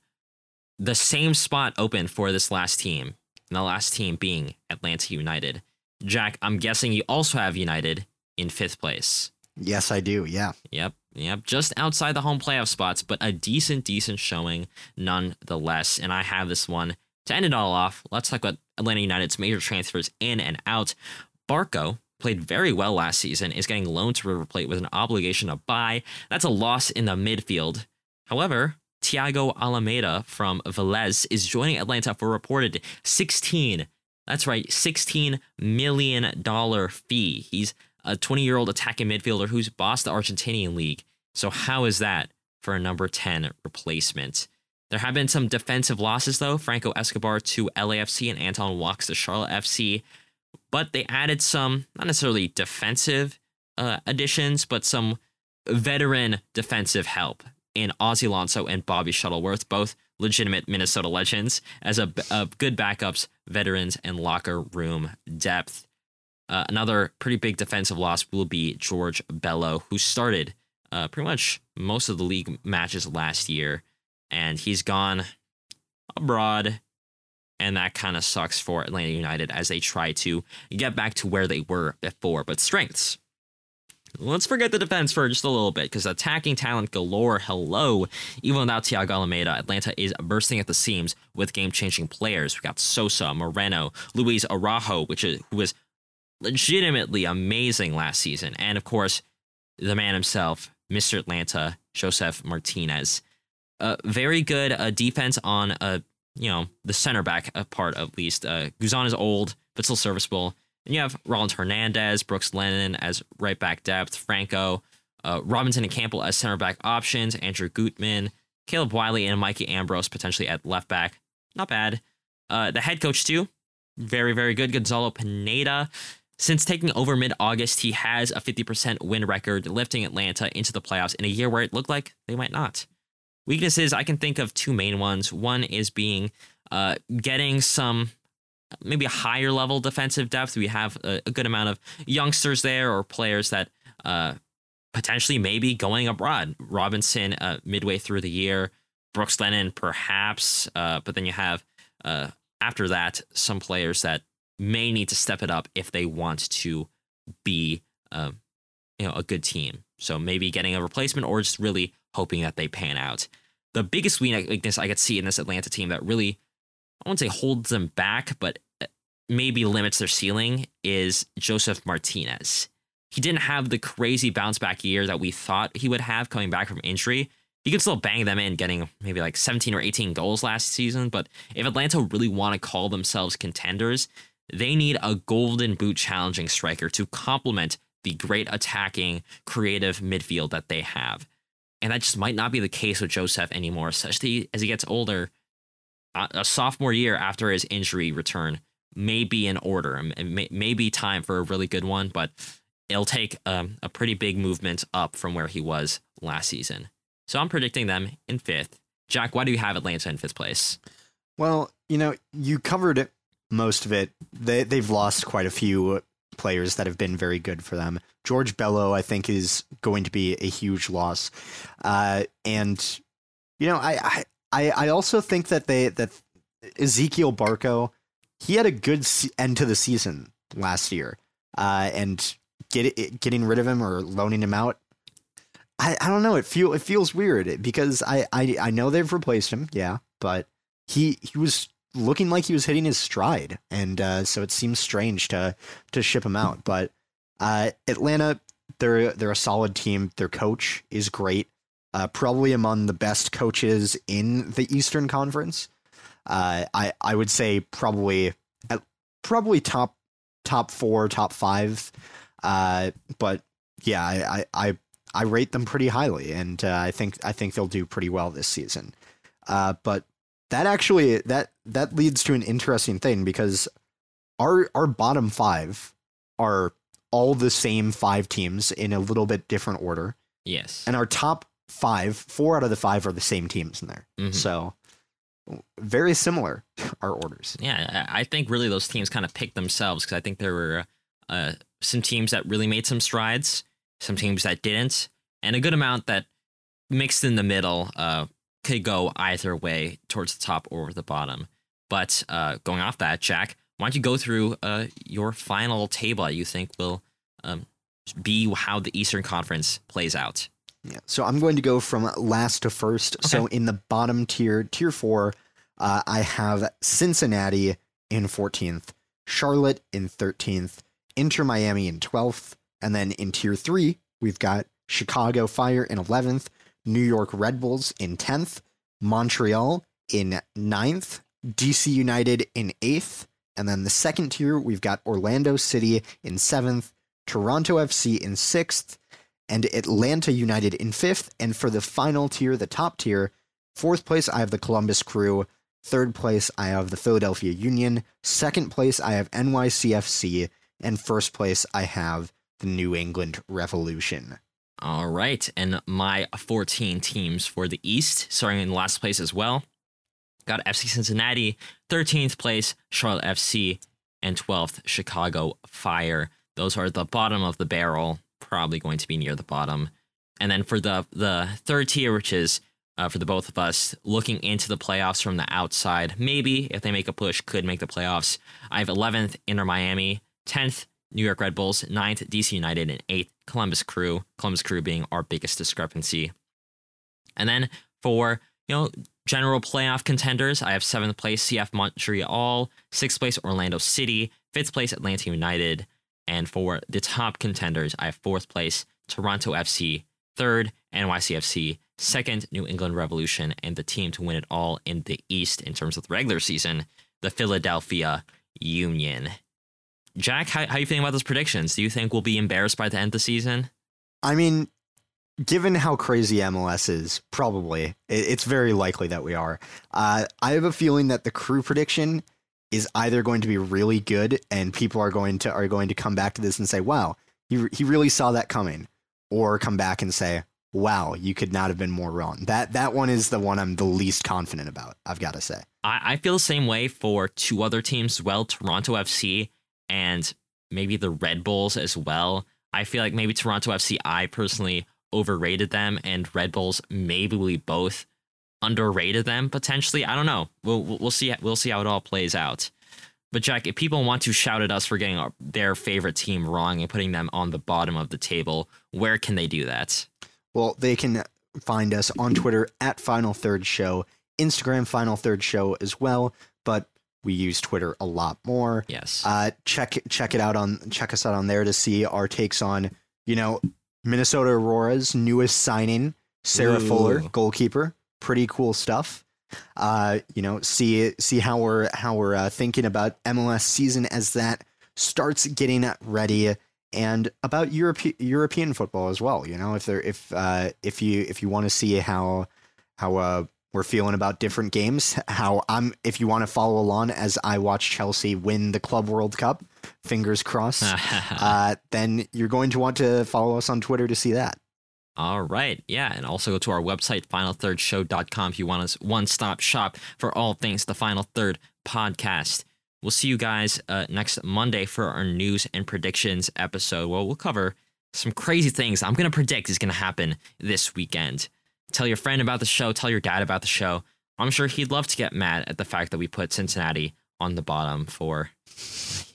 the same spot open for this last team, and the last team being Atlanta United. Jack, I'm guessing you also have United in fifth place. Yes, I do. Yeah. Yep. Just outside the home playoff spots, but a decent showing nonetheless. And I have this one to end it all off. Let's talk about Atlanta United's major transfers in and out. Barco played very well last season, is getting loaned to River Plate with an obligation to buy. That's a loss in the midfield. However, Thiago Almeida from Velez is joining Atlanta for a reported $16 million fee. He's a 20-year-old attacking midfielder who's bossed the Argentinian league. So how is that for a number 10 replacement? There have been some defensive losses, though. Franco Escobar to LAFC and Anton Walks to Charlotte FC. But they added some, not necessarily defensive additions, but some veteran defensive help in Ozzie Alonso and Bobby Shuttleworth, both legitimate Minnesota legends, as a good backups, veterans, and locker room depth. Another pretty big defensive loss will be George Bello, who started pretty much most of the league matches last year, and he's gone abroad. And that kind of sucks for Atlanta United as they try to get back to where they were before. But strengths. Let's forget the defense for just a little bit, because attacking talent galore, hello. Even without Thiago Almeida, Atlanta is bursting at the seams with game-changing players. We got Sosa, Moreno, Luis Araujo, who was legitimately amazing last season. And, of course, the man himself, Mr. Atlanta, Josef Martinez. Very good defense on the center back part, at least. Guzan is old, but still serviceable. And you have Rollins Hernandez, Brooks Lennon as right back depth, Franco, Robinson and Campbell as center back options, Andrew Gutman, Caleb Wiley, and Mikey Ambrose potentially at left back. Not bad. The head coach, too. Very, very good. Gonzalo Pineda. Since taking over mid-August, he has a 50% win record, lifting Atlanta into the playoffs in a year where it looked like they might not. Weaknesses, I can think of two main ones. One is being getting some maybe higher level defensive depth. We have a good amount of youngsters there or players that potentially maybe going abroad. Robinson midway through the year, Brooks Lennon perhaps, but then you have after that some players that may need to step it up if they want to be, a good team. So maybe getting a replacement or just really hoping that they pan out. The biggest weakness I could see in this Atlanta team that really, I wouldn't say holds them back, but maybe limits their ceiling is Joseph Martinez. He didn't have the crazy bounce back year that we thought he would have coming back from injury. He could still bang them in, getting maybe like 17 or 18 goals last season. But if Atlanta really want to call themselves contenders, they need a golden boot challenging striker to complement the great attacking, creative midfield that they have. And that just might not be the case with Joseph anymore, especially as he gets older. A sophomore year after his injury return may be in order, and may be time for a really good one, but it'll take a pretty big movement up from where he was last season. So I'm predicting them in fifth. Jack, why do you have Atlanta in fifth place? Well, you covered it. Most of it. They've lost quite a few players that have been very good for them. George Bello, I think, is going to be a huge loss. And, I also think that Ezekiel Barco, he had a good end to the season last year. And getting rid of him or loaning him out, I don't know. It feels weird because I know they've replaced him. Yeah, but he was looking like he was hitting his stride, and so it seems strange to ship him out. But Atlanta, they're a solid team. Their coach is great, probably among the best coaches in the Eastern Conference. I would say probably top four, top five. But yeah, I rate them pretty highly, and I think they'll do pretty well this season. But that actually that leads to an interesting thing, because our bottom five are all the same five teams in a little bit different order. Yes. And our top five, 4 out of the 5 are the same teams in there. Mm-hmm. So very similar, our orders. Yeah, I think really those teams kind of picked themselves, because I think there were some teams that really made some strides, some teams that didn't, and a good amount that mixed in the middle could go either way towards the top or the bottom. But going off that, Jack, why don't you go through your final table you think will be how the Eastern Conference plays out? Yeah, so I'm going to go from last to first. Okay. So in the bottom tier, tier 4, I have Cincinnati in 14th, Charlotte in 13th, Inter Miami in 12th, and then in tier 3, we've got Chicago Fire in 11th, New York Red Bulls in 10th, Montreal in 9th, DC United in 8th, and then the second tier, we've got Orlando City in 7th, Toronto FC in 6th, and Atlanta United in 5th. And for the final tier, the top tier, 4th place, I have the Columbus Crew, 3rd place, I have the Philadelphia Union, 2nd place, I have NYCFC, and 1st place, I have the New England Revolution. All right, and my 14 teams for the East, starting in last place as well, got FC Cincinnati, 13th place, Charlotte FC, and 12th, Chicago Fire. Those are the bottom of the barrel, probably going to be near the bottom. And then for the third tier, which is for the both of us, looking into the playoffs from the outside, maybe, if they make a push, could make the playoffs. I have 11th, Inter Miami, 10th, New York Red Bulls, 9th, DC United, and 8th, Columbus Crew being our biggest discrepancy. And then for, general playoff contenders, I have 7th place, CF Montreal, 6th place, Orlando City, 5th place, Atlanta United. And for the top contenders, I have 4th place, Toronto FC, Third, NYCFC. Second, New England Revolution. And the team to win it all in the East in terms of the regular season, the Philadelphia Union. Jack, how are you feeling about those predictions? Do you think we'll be embarrassed by the end of the season? I mean, given how crazy MLS is, probably. It's very likely that we are. I have a feeling that the Crew prediction is either going to be really good and people are going to come back to this and say, wow, he really saw that coming, or come back and say, wow, you could not have been more wrong. That one is the one I'm the least confident about, I've got to say. I feel the same way for two other teams as well, Toronto FC and maybe the Red Bulls as well. I feel like maybe Toronto FC, I personally overrated them, and Red Bulls, maybe we both underrated them potentially. I don't know. We'll see how it all plays out. But Jack, if people want to shout at us for getting their favorite team wrong and putting them on the bottom of the table, where can they do that? Well, they can find us on Twitter at Final Third Show, Instagram Final Third Show as well, but we use Twitter a lot more. Yes. Check us out on there to see our takes on, Minnesota Aurora's newest signing, Sarah Fuller, goalkeeper. Pretty cool stuff. See how we're thinking about MLS season as that starts getting ready, and about European football as well. If you want to see how we're feeling about different games, if you want to follow along as I watch Chelsea win the Club World Cup, fingers crossed, then you're going to want to follow us on Twitter to see that. All right. Yeah. And also go to our website, finalthirdshow.com, if you want us one-stop shop for all things the Final Third podcast. We'll see you guys next Monday for our news and predictions episode. Well, we'll cover some crazy things I'm going to predict is going to happen this weekend. Tell your friend about the show. Tell your dad about the show. I'm sure he'd love to get mad at the fact that we put Cincinnati on the bottom for,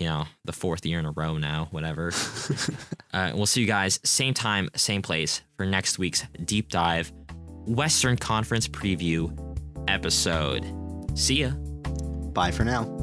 the fourth year in a row now, whatever. We'll see you guys same time, same place for next week's Deep Dive Western Conference preview episode. See ya. Bye for now.